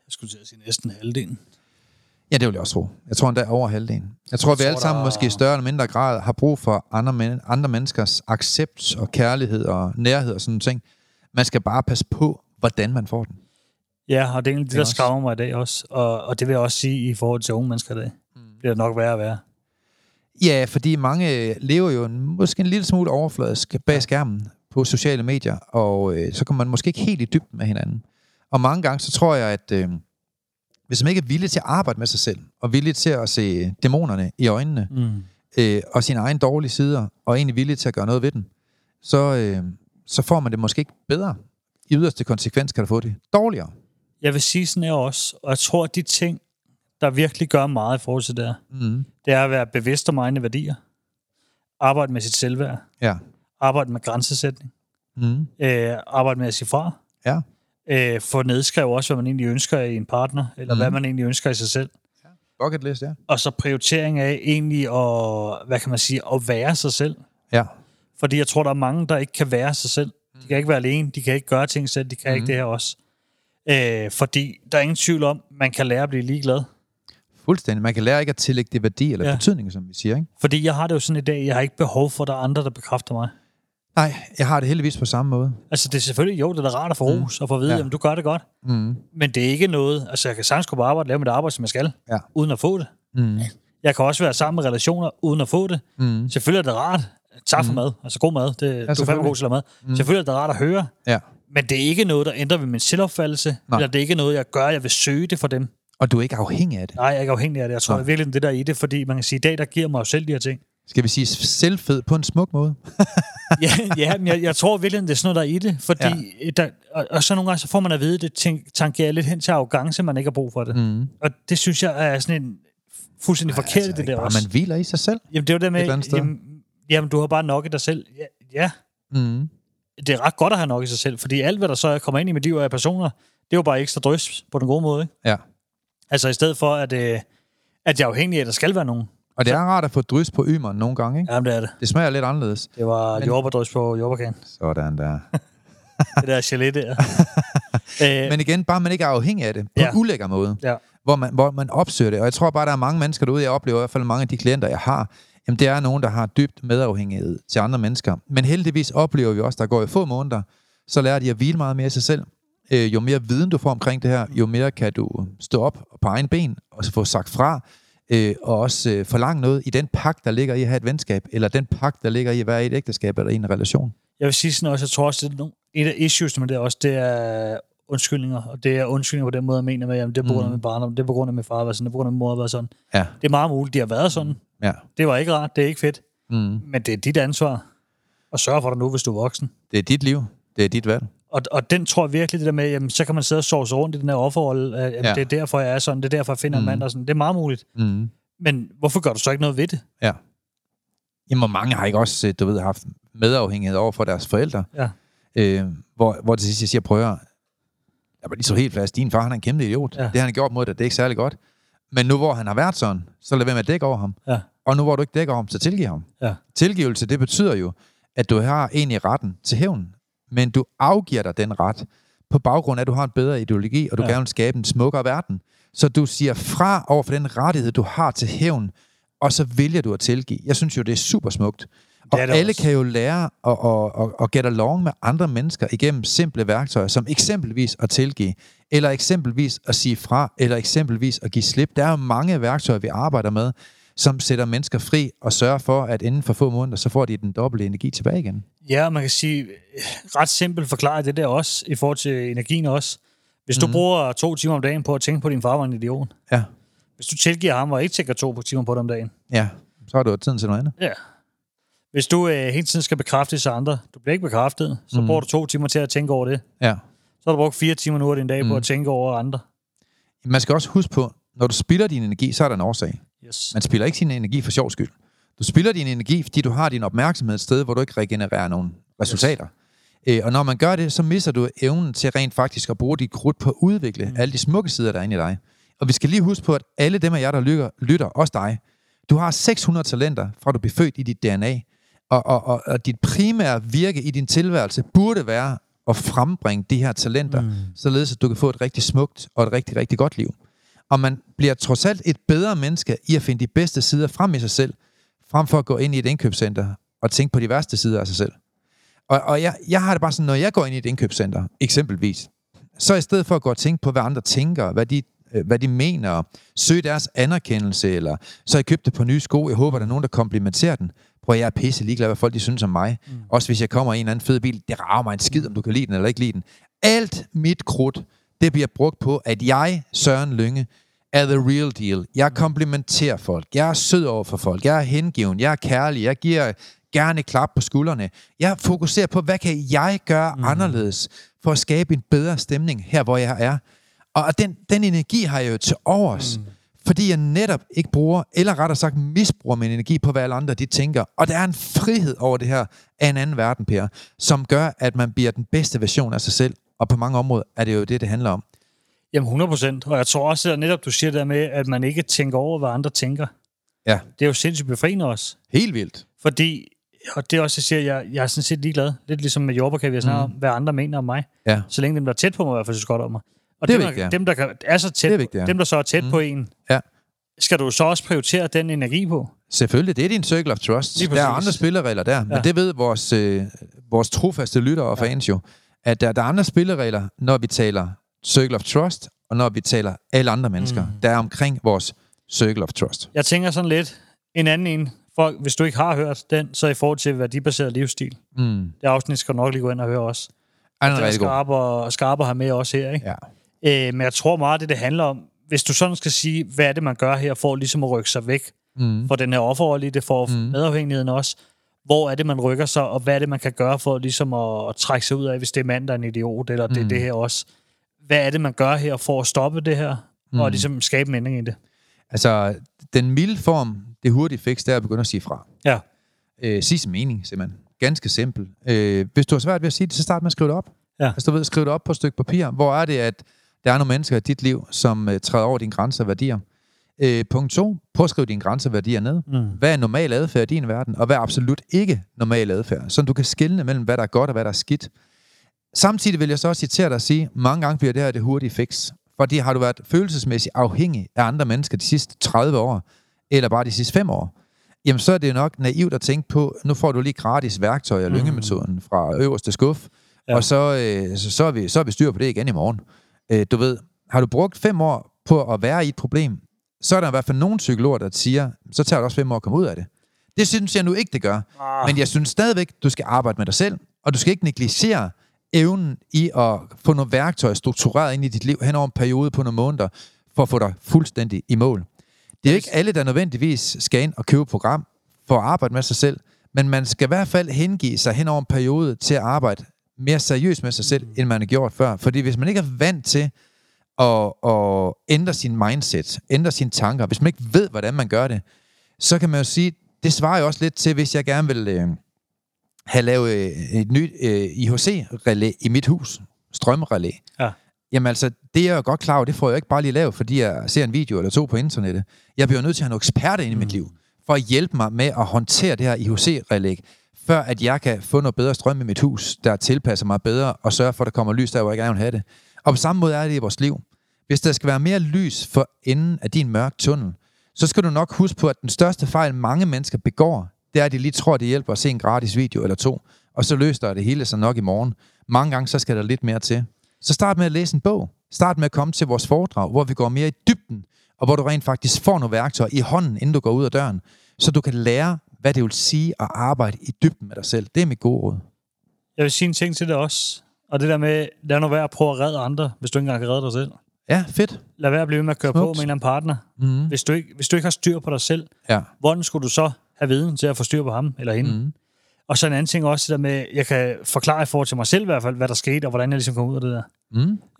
Jeg skulle til at sige næsten halvdelen. Ja, det vil jeg også tro. Jeg tror endda over halvdelen. Jeg tror, vi alle sammen måske i større eller mindre grad har brug for andre menneskers accept og kærlighed og nærhed og sådan nogle ting. Man skal bare passe på, hvordan man får den. Ja, og det er egentlig det, der skræmmer mig i dag også. Og det vil jeg også sige i forhold til unge mennesker i dag. Bliver det nok værre og værre. Ja, fordi mange lever jo måske en lille smule overfladisk bag skærmen på sociale medier, og så kommer man måske ikke helt i dybden med hinanden. Og mange gange, så tror jeg, at hvis man ikke er villig til at arbejde med sig selv, og villig til at se dæmonerne i øjnene, og sine egne dårlige sider, og egentlig villig til at gøre noget ved den, så får man det måske ikke bedre. I yderste konsekvens kan du få det dårligere. Jeg vil sige sådan her også, og jeg tror, at de ting, der virkelig gør meget i forhold til det her, det er at være bevidst om egne værdier, arbejde med sit selvværd, arbejde med grænsesætning, arbejde med at sige fra, få nedskrevet også, hvad man egentlig ønsker i en partner, eller hvad man egentlig ønsker i sig selv. Bucket list, ja. Og så prioritering af egentlig at, hvad kan man sige, at være sig selv. Ja. Fordi jeg tror, der er mange, der ikke kan være sig selv. De kan ikke være alene, de kan ikke gøre ting selv, de kan ikke det her også. Fordi der er ingen tvivl om, man kan lære at blive ligeglad. Fuldstændig. Man kan lære ikke at tillægge det værdi eller betydning, som vi siger, ikke? Fordi jeg har det jo sådan i dag, jeg har ikke behov for, at der er andre, der bekræfter mig. Nej, jeg har det heldigvis på samme måde. Altså det er selvfølgelig, jo, det er da rart at få ros og få at vide, jamen du gør det godt. Men det er ikke noget, altså jeg kan sagtens gå på arbejde, lave mit arbejde, som jeg skal, uden at få det. Jeg kan også være sammen med relationer, uden at få det. Selvfølgelig er det rart. Tak for mad, altså god mad, det, ja, du er fandme god til at lave mad. Selvfølgelig er det rart at høre, men det er ikke noget, der ændrer ved min selvopfattelse, eller det er ikke noget, jeg gør, jeg vil søge det for dem. Og du er ikke afhængig af det? Nej, jeg er ikke afhængig af det. Jeg tror virkelig, det der er i det, fordi man kan sige, i dag, der giver mig jo selv de her ting. Skal vi sige selvfed på en smuk måde? Men jeg tror virkelig, det er sådan noget, der er i det, fordi og så nogle gange, så får man at vide, det tangerer lidt hen til arrogance, man ikke har brug for det. Og det synes jeg er sådan en fuldstændig forkert, altså, det der bare, også. Man hviler i sig selv? Jamen det er jo det med, jamen, du har bare nok i dig selv. Ja. Det er ret godt at have nok i sig selv, fordi alt, hvad der så kommer ind i mit liv af personer, det er jo bare ekstra drøs på den gode måde, ikke? Ja. Altså i stedet for, at jeg er afhængig af, at der skal være nogen. Og det er rart at få drøs på ymeren nogle gange, ikke? Jamen, det er det. Det smager lidt anderledes. Det var jordbærdrøs på jordbærkagen. Sådan der. Det der gelé der. Men igen, bare man ikke er afhængig af det på en ulækker måde, hvor man opsøger det. Og jeg tror bare, der er mange mennesker derude, jeg oplever i hvert fald mange af de klienter, jeg har. Jamen, det er nogen, der har dybt medafhængighed til andre mennesker. Men heldigvis oplever vi også, der går i få måneder, så lærer de at hvile meget mere af sig selv. Jo mere viden du får omkring det her, jo mere kan du stå op på egen ben, og så få sagt fra, og også forlange noget i den pakke, der ligger i at have et venskab, eller den pakke, der ligger i at være i et ægteskab eller i en relation. Jeg vil sige sådan også, jeg tror også, at et af issues med det også, det er undskyldninger, og det er undskyldninger på den måde, jeg mener med, jamen det er på grund af min barndom, det er på grund af min far var sådan, det er på grund af min mor var sådan. Ja. Det er meget muligt, de har været sådan. Ja. Det var ikke rart, det er ikke fedt. Men det er dit ansvar at sørge for dig nu, hvis du er voksen. Det er dit liv, det er dit valg. Og den tror jeg virkelig, det der med, jamen så kan man sidde og sove sig rundt i den her offerrolle, det er derfor, jeg er sådan, det er derfor, jeg finder en mand og sådan. Det er meget muligt. Men hvorfor gør du så ikke noget ved det? Ja. Jamen mange har ikke også, du ved, haft medafhængighed over for deres forældre. Ja. Hvor det sidste, jeg siger, prøver jeg var lige så helt fast. Din far, han er en kæmpe idiot. Ja. Det han har gjort mod dig, det er ikke særlig godt. Men nu hvor han har været sådan, så lad være med at dække over ham. Ja. Og nu hvor du ikke dækker over ham, så tilgiv ham. Ja. Tilgivelse, det betyder jo, at du har egentlig retten til hævn, men du afgiver dig den ret på baggrund af, at du har en bedre ideologi, og du gerne vil skabe en smukkere verden. Så du siger fra over for den rettighed, du har til hævn, og så vælger du at tilgive. Jeg synes jo, det er super smukt. Og alle kan jo lære at get along med andre mennesker igennem simple værktøjer, som eksempelvis at tilgive, eller eksempelvis at sige fra, eller eksempelvis at give slip. Der er jo mange værktøjer, vi arbejder med, som sætter mennesker fri og sørger for, at inden for få måneder, så får de den dobbelte energi tilbage igen. Ja, man kan sige, ret simpelt forklare det der også, i forhold til energien også. Hvis du bruger 2 timer om dagen på at tænke på, din far var en idiot. Ja. Hvis du tilgiver ham, og ikke tænker 2 timer på det om dagen. Ja, så har du jo tiden til noget andet. Ja. Hvis du hele tiden skal bekræftes af andre, du bliver ikke bekræftet, så bruger du 2 timer til at tænke over det. Ja. Så har du brugt 4 timer nu af din dag på at tænke over andre. Man skal også huske på, når du spilder din energi, så er der en årsag. Yes. Man spilder ikke sin energi for sjov skyld. Du spilder din energi, fordi du har din opmærksomhed et sted, hvor du ikke regenererer nogen resultater. Yes. Og når man gør det, så misser du evnen til rent faktisk at bruge dit krudt på at udvikle alle de smukke sider, der er inde i dig. Og vi skal lige huske på, at alle dem af jer, der lytter, også dig, du har 600 talenter, fra du bliver født i dit DNA. Og dit primære virke i din tilværelse burde være at frembringe de her talenter, således at du kan få et rigtig smukt og et rigtig, rigtig godt liv. Og man bliver trods alt et bedre menneske i at finde de bedste sider frem i sig selv, frem for at gå ind i et indkøbscenter og tænke på de værste sider af sig selv. Og jeg har det bare sådan, når jeg går ind i et indkøbscenter, eksempelvis, så i stedet for at gå og tænke på, hvad andre tænker, hvad de mener, søge deres anerkendelse, eller så jeg købte på nye sko, jeg håber, der er nogen, der komplimenterer den. Prøv, jeg er pisse ligeglad, hvad folk de synes om mig. Mm. Også hvis jeg kommer i en eller anden fed bil, det rager mig en skid, om du kan lide den eller ikke lide den. Alt mit krudt, det bliver brugt på, at jeg, Søren Lynge, er the real deal. Jeg komplimenterer folk. Jeg er sød over for folk. Jeg er hengiven. Jeg er kærlig. Jeg giver gerne klap på skuldrene. Jeg fokuserer på, hvad kan jeg gøre anderledes for at skabe en bedre stemning her, hvor jeg er. Og den energi har jeg jo til overs, fordi jeg netop ikke bruger, eller rettere sagt misbruger min energi på, hvad alle andre de tænker. Og der er en frihed over det her af en anden verden, Per, som gør, at man bliver den bedste version af sig selv. Og på mange områder er det jo det handler om. Jamen 100%. Og jeg tror også, at netop du siger der med, at man ikke tænker over, hvad andre tænker. Ja. Det er jo sindssygt befriende også. Helt vildt. Fordi, og det er også, jeg siger, jeg er sådan set ligeglad. Lidt ligesom med jordbærkage, vi har snakket om, hvad andre mener om mig. Ja. Så længe dem, der er tæt på mig, i hvert fald synes godt om mig. Og det er vigtigt, ja. Dem, der så er tæt på en, skal du så også prioritere den energi på? Selvfølgelig, det er din circle of trust. Der er andre spilleregler der, men det ved vores trofaste lyttere og fans jo, at der er andre spilleregler, når vi taler circle of trust, og når vi taler alle andre mennesker, der er omkring vores circle of trust. Jeg tænker sådan lidt, folk, hvis du ikke har hørt den, så i forhold til værdibaseret livsstil. Mm. Det afsnit skal nok lige gå ind og høre også. Det er skarper her med også her, ikke? Ja. Men jeg tror meget, det handler om, hvis du sådan skal sige, hvad er det, man gør her, for ligesom at rykke sig væk fra den her offerrolle, det for medafhængigheden også. Hvor er det, man rykker sig, og hvad er det, man kan gøre for ligesom at trække sig ud af, hvis det er mand, der er en idiot, eller det er det her også. Hvad er det, man gør her for at stoppe det her, og ligesom skabe en ændring i det? Altså, den milde form, det hurtige fix, det er at begynde at sige fra. Ja. Sige sin mening, simpelthen. Ganske simpelt. Hvis du har svært ved at sige det, så start med at skrive det op. Ja. Altså, du ved, skrive det op på et stykke papir. Hvor er det, at der er nogle mennesker i dit liv, som træder over dine grænser og værdier? Punkt 2. Påskriv dine grænser og værdier ned. Hvad er normal adfærd i din verden, og hvad er absolut ikke normal adfærd? Så du kan skelne mellem, hvad der er godt og hvad der er skidt. Samtidig vil jeg så også citere dig og sige, mange gange bliver det her det hurtige fix. Fordi har du været følelsesmæssigt afhængig af andre mennesker de sidste 30 år, eller bare de sidste 5 år, jamen så er det jo nok naivt at tænke på, nu får du lige gratis værktøj af lyngemetoden fra øverste skuff, og så er vi styr på det igen i morgen. Du ved, har du brugt 5 år på at være i et problem, så er der i hvert fald nogle psykologer, der siger, så tager det også 5 år at komme ud af det. Det synes jeg nu ikke, det gør. Men jeg synes stadigvæk, du skal arbejde med dig selv, og du skal ikke negligere evnen i at få nogle værktøjer struktureret ind i dit liv hen over en periode på nogle måneder, for at få dig fuldstændig i mål. Det er ikke alle, der nødvendigvis skal ind og købe program for at arbejde med sig selv, men man skal i hvert fald hengive sig hen over en periode til at arbejde mere seriøst med sig selv, end man har gjort før. Fordi hvis man ikke er vant til at ændre sin mindset, ændre sine tanker, hvis man ikke ved, hvordan man gør det, så kan man jo sige, det svarer jo også lidt til, hvis jeg gerne vil have lavet et nyt IHC-relæ i mit hus, strømrelæ. Ja. Jamen altså, det er jeg jo godt klar over, det får jeg jo ikke bare lige lavet, fordi jeg ser en video eller 2 på internettet. Jeg bliver nødt til at have nogle eksperter ind i mit liv, for at hjælpe mig med at håndtere det her IHC-relæ, før at jeg kan få noget bedre strøm i mit hus, der tilpasser mig bedre, og sørger for, at der kommer lys der, hvor jeg gerne vil have det. Og på samme måde er det i vores liv. Hvis der skal være mere lys for enden af din mørke tunnel, så skal du nok huske på, at den største fejl, mange mennesker begår, det er, at de lige tror, det hjælper at se en gratis video eller 2, og så løser det hele sig nok i morgen. Mange gange, så skal der lidt mere til. Så start med at læse en bog. Start med at komme til vores foredrag, hvor vi går mere i dybden, og hvor du rent faktisk får nogle værktøjer i hånden, inden du går ud af døren, så du kan lære, hvad det vil sige at arbejde i dybden med dig selv. Det er mit gode råd. Jeg vil sige en ting til dig også, og det der med, lad nu være at prøve at redde andre, hvis du ikke engang kan redde dig selv. Ja, fedt. Lad være at blive ved med at køre på med en eller anden partner. Mm-hmm. Hvis du ikke har styr på dig selv, hvordan skulle du så have viden til at få styr på ham eller hende? Mm-hmm. Og så en anden ting også, det der med, jeg kan forklare for til mig selv i hvert fald, hvad der skete, og hvordan jeg ligesom kom ud af det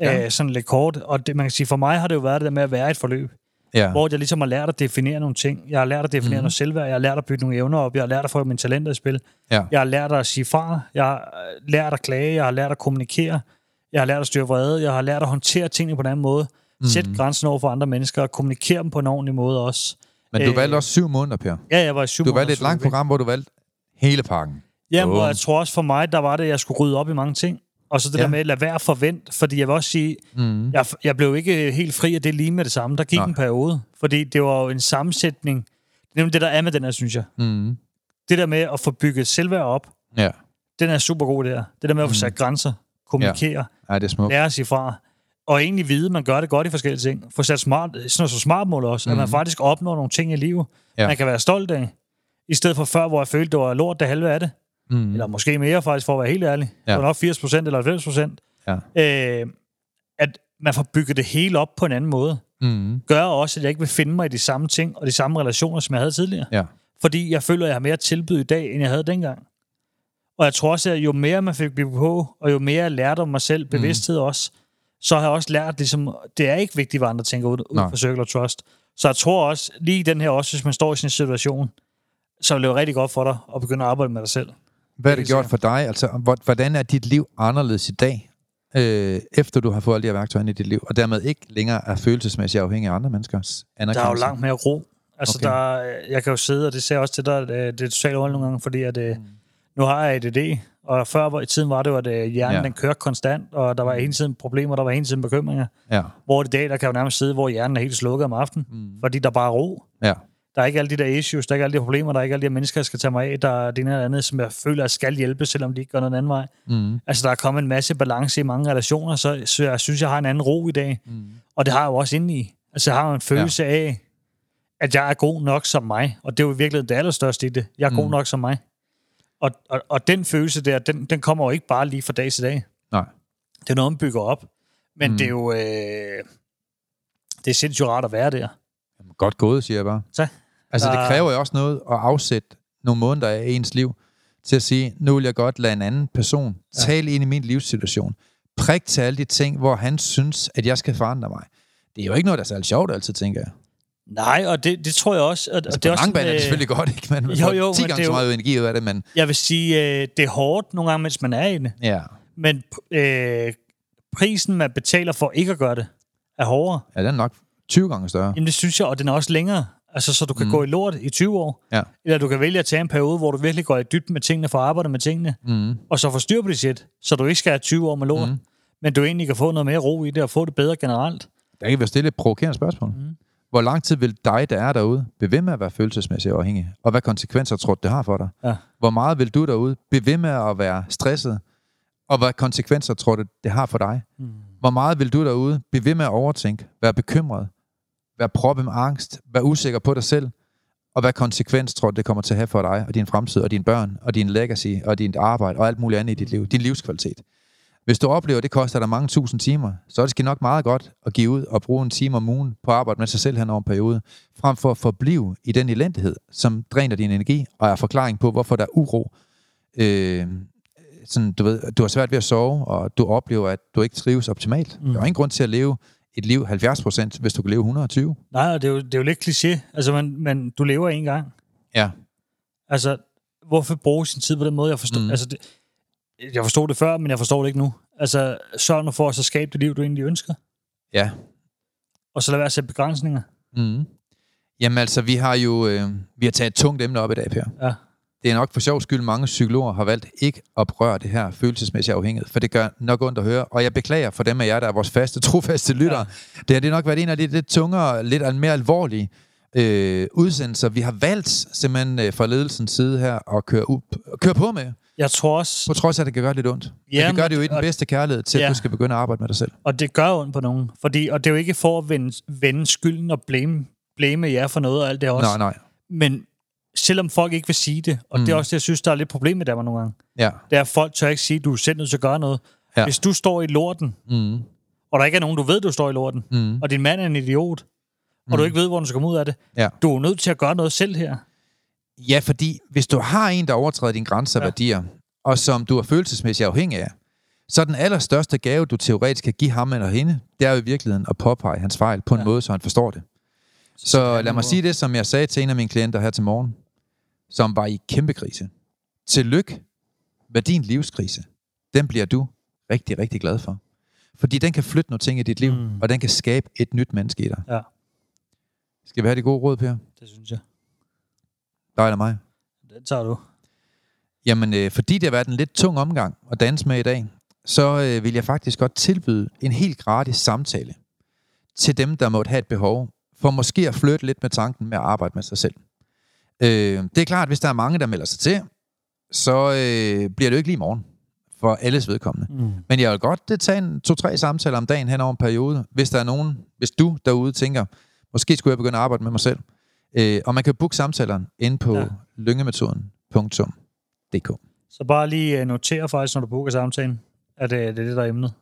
der. Sådan lidt kort. Og det, man kan sige, for mig har det jo været det der med at være i et forløb. Ja. Hvor jeg ligesom har lært at definere nogle ting. Jeg har lært at definere noget selvværd. Jeg har lært at bygge nogle evner op. Jeg har lært at få mine talenter i spil. Ja. Jeg har lært at sige fra. Jeg har lært at klage. Jeg har lært at kommunikere. Jeg har lært at styre vrede. Jeg har lært at håndtere tingene på en anden måde. Sæt grænsen over for andre mennesker og kommunikere dem på en ordentlig måde også. Men du valgte også 7 måneder, Per. Ja, jeg var i 7 måneder. Du valgte et langt program, hvor du valgte hele pakken. Jamen, og jeg tror også for mig, der var det, at jeg skulle rydde op i mange ting. Og så det der med, at lade være forvent, fordi jeg vil også sige, jeg blev ikke helt fri af det lige med det samme. Der gik en periode, fordi det var jo en sammensætning. Det er nemlig det, der er med den her, synes jeg. Det der med at få bygget selvværd op, Den er super god der. Det der med at få sat grænser, kommunikere, lære sig fra, og egentlig vide, at man gør det godt i forskellige ting. Få sat smart, sådan noget, så smart mål også, at man faktisk opnår nogle ting i livet, man kan være stolt af, i stedet for før, hvor jeg følte, det var lort, det halve af det. Mm. Eller måske mere faktisk, for at være helt ærlig. Det var nok 80% eller 90%. At man får bygget det hele op på en anden måde. Mm. Gør også, at jeg ikke vil finde mig i de samme ting og de samme relationer, som jeg havde tidligere. Ja. Fordi jeg føler, at jeg har mere tilbud i dag, end jeg havde dengang. Og jeg tror også, at jo mere man fik blive på, og jo mere jeg lærte om mig selv, bevidsthed også, så har jeg også lært, ligesom, det er ikke vigtigt, hvad andre tænker ud for Circle of Trust. Så jeg tror også, lige i den her også, hvis man står i sin situation, så vil det jo rigtig godt for dig at begynde at arbejde med dig selv. Hvad er det gjort for dig? Altså, hvordan er dit liv anderledes i dag, efter du har fået alle de her værktøjer i dit liv, og dermed ikke længere er følelsesmæssigt afhængig af andre menneskers anerkendelse? Der er jo langt mere ro. Altså, jeg kan jo sidde, og det ser også til dig, det er totalt overhold nogle gange, fordi at, nu har jeg ADD, og før i tiden var det jo, at hjernen den kørte konstant, og der var hele tiden problemer, der var hele tiden bekymringer. Ja. Hvor i dag, der kan jo nærmest sidde, hvor hjernen er helt slukket om aftenen, fordi der bare er ro. Ja. Der er ikke alle de der issues, der er ikke alle de problemer, der er ikke alle de mennesker, der skal tage mig af, der er det ene eller andet, som jeg føler, jeg skal hjælpe, selvom de ikke gør noget anden vej. Mm. Altså, der er kommet en masse balance i mange relationer, så jeg synes, jeg har en anden ro i dag. Mm. Og det har jeg jo også indeni. Altså, jeg har en følelse af, at jeg er god nok som mig, og det er jo virkelig det allerstørste i det. Jeg er god nok som mig. Og den følelse der, den kommer jo ikke bare lige fra dag til dag. Nej. Det er noget, man bygger op. Men det er jo... det er sindssygt rart at være der. Jamen, godt gået, siger jeg bare. Så. Altså, det kræver jo også noget at afsætte nogle måneder af ens liv til at sige, nu vil jeg godt lade en anden person tale ind i min livssituation. Prik til alle de ting, hvor han synes, at jeg skal forandre mig. Det er jo ikke noget, der er særlig sjovt altid, tænker jeg. Nej, og det tror jeg også. Og det er også sådan, er det selvfølgelig godt, ikke? Man jo, 10 gange så meget energi ud af det, men... Jeg vil sige, det er hårdt nogle gange, mens man er i det. Ja. Men prisen, man betaler for ikke at gøre det, er hårdere. Ja, den er nok 20 gange større. Jamen, det synes jeg, og den er også længere. Altså, så du kan gå i lort i 20 år. Ja. Eller du kan vælge at tage en periode, hvor du virkelig går i dybden med tingene, for at arbejde med tingene, og så forstyrre på det shit, så du ikke skal have 20 år med lort, men du egentlig kan få noget mere ro i det, og få det bedre generelt. Der kan være stille et provokerende spørgsmål. Hvor lang tid vil dig, der er derude, blive ved med at være følelsesmæssigt afhængig? Og hvad konsekvenser tror du, det har for dig? Ja. Hvor meget vil du derude blive ved med at være stresset? Og hvad konsekvenser tror du, det har for dig? Hvor meget vil du derude blive ved med at overtænke? Være bekymret? Være proppet med angst? Være usikker på dig selv? Og hvad konsekvens tror du, det kommer til at have for dig, og din fremtid, og dine børn, og din legacy, og dit arbejde, og alt muligt andet i dit liv? Din livskvalitet. Hvis du oplever, at det koster dig mange tusind timer, så er det nok meget godt at give ud og bruge en time om ugen på at arbejde med sig selv hen over en periode, frem for at forblive i den elendighed, som dræner din energi, og er forklaring på, hvorfor der er uro. Sådan, du ved, du har svært ved at sove, og du oplever, at du ikke trives optimalt. Der er ingen grund til at leve et liv 70%, hvis du kan leve 120. Nej, og det er jo lidt kliché. Altså, men du lever en gang. Ja. Altså, hvorfor bruge sin tid på den måde, jeg forstår? Altså, jeg forstod det før, men jeg forstår det ikke nu. Altså, sørg nu for at så skabe det liv, du egentlig ønsker. Ja. Og så lad være at sætte begrænsninger. Jamen altså, vi har jo vi har taget et tungt emne op i dag, Per. Ja. Det er nok for sjov skyld, mange psykologer har valgt ikke at berøre det her følelsesmæssigt afhængighed, for det gør nok ondt at høre. Og jeg beklager for dem af jer, der er vores trofaste lyttere. Ja. Det har nok været en af de lidt tungere, lidt mere alvorlige udsendelser. Vi har valgt simpelthen fra ledelsens side her at køre på med. Jeg tror også... På trods af, at det kan gøre lidt ondt. Ja, det gør det jo i den bedste kærlighed til, at du skal begynde at arbejde med dig selv. Og det gør ondt på nogen. Fordi, og det er jo ikke for at vende skylden og blame jer for noget og alt det også. Nej. Men selvom folk ikke vil sige det, og det er også det, jeg synes, der er lidt problem med Danmark nogle gange. Ja. Det er, at folk tør ikke sige, at du er selv nødt til at gøre noget. Ja. Hvis du står i lorten, og der ikke er nogen, du ved, du står i lorten, og din mand er en idiot, og du ikke ved, hvordan du skal komme ud af det, du er nødt til at gøre noget selv her. Ja, fordi hvis du har en, der overtræder dine grænser og værdier, og som du er følelsesmæssigt afhængig af, så den allerstørste gave, du teoretisk kan give ham eller hende, det er jo i virkeligheden at påpege hans fejl på en måde, så han forstår det. Så lad mig sige det, som jeg sagde til en af mine klienter her til morgen, som var i kæmpe krise. Tillykke med din livskrise. Den bliver du rigtig, rigtig glad for. Fordi den kan flytte nogle ting i dit liv, og den kan skabe et nyt menneske i dig. Ja. Skal vi have det gode råd, Per? Det synes jeg. Dig eller mig? Den tager du. Jamen, fordi det har været en lidt tung omgang at danse med i dag, så vil jeg faktisk godt tilbyde en helt gratis samtale til dem, der måtte have et behov, for måske at flytte lidt med tanken med at arbejde med sig selv. Det er klart, hvis der er mange, der melder sig til, så bliver det jo ikke lige i morgen for alles vedkommende. Mm. Men jeg vil godt tage en 2-3 samtaler om dagen hen over en periode, hvis der er nogen, hvis du derude tænker, måske skulle jeg begynde at arbejde med mig selv. Og man kan booke samtalerne inde på lyngemetoden.dk. Så bare lige notere faktisk, når du booker samtalen, at det er det, der er emnet.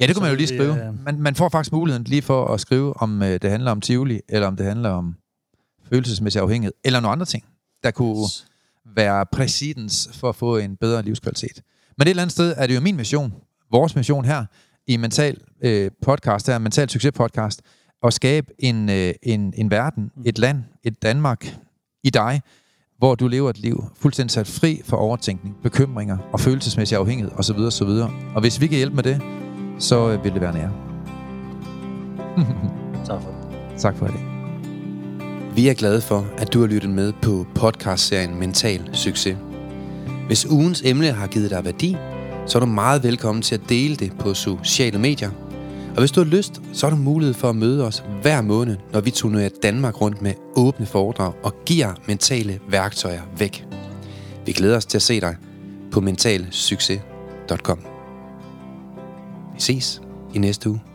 Ja, det kunne man jo lige skrive. Man får faktisk muligheden lige for at skrive, om det handler om Tivoli, eller om det handler om følelsesmæssig afhængighed, eller nogle andre ting, der kunne være præcedens for at få en bedre livskvalitet. Men et eller andet sted er det jo min mission, vores mission her i Mental Podcast, her Mental Succes Podcast, at skabe en verden, et land, et Danmark i dig, hvor du lever et liv fuldstændig sat fri for overtænkning, bekymringer og følelsesmæssig afhængighed osv. osv. Og hvis vi kan hjælpe med det, så vil det være nære. Tak for det. Tak for det. Vi er glade for, at du har lyttet med på podcastserien Mental Succes. Hvis ugens emne har givet dig værdi, så er du meget velkommen til at dele det på sociale medier. Og hvis du har lyst, så er du mulighed for at møde os hver måned, når vi turnerer Danmark rundt med åbne foredrag og giver mentale værktøjer væk. Vi glæder os til at se dig på mentalsucces.com. Vi ses i næste uge.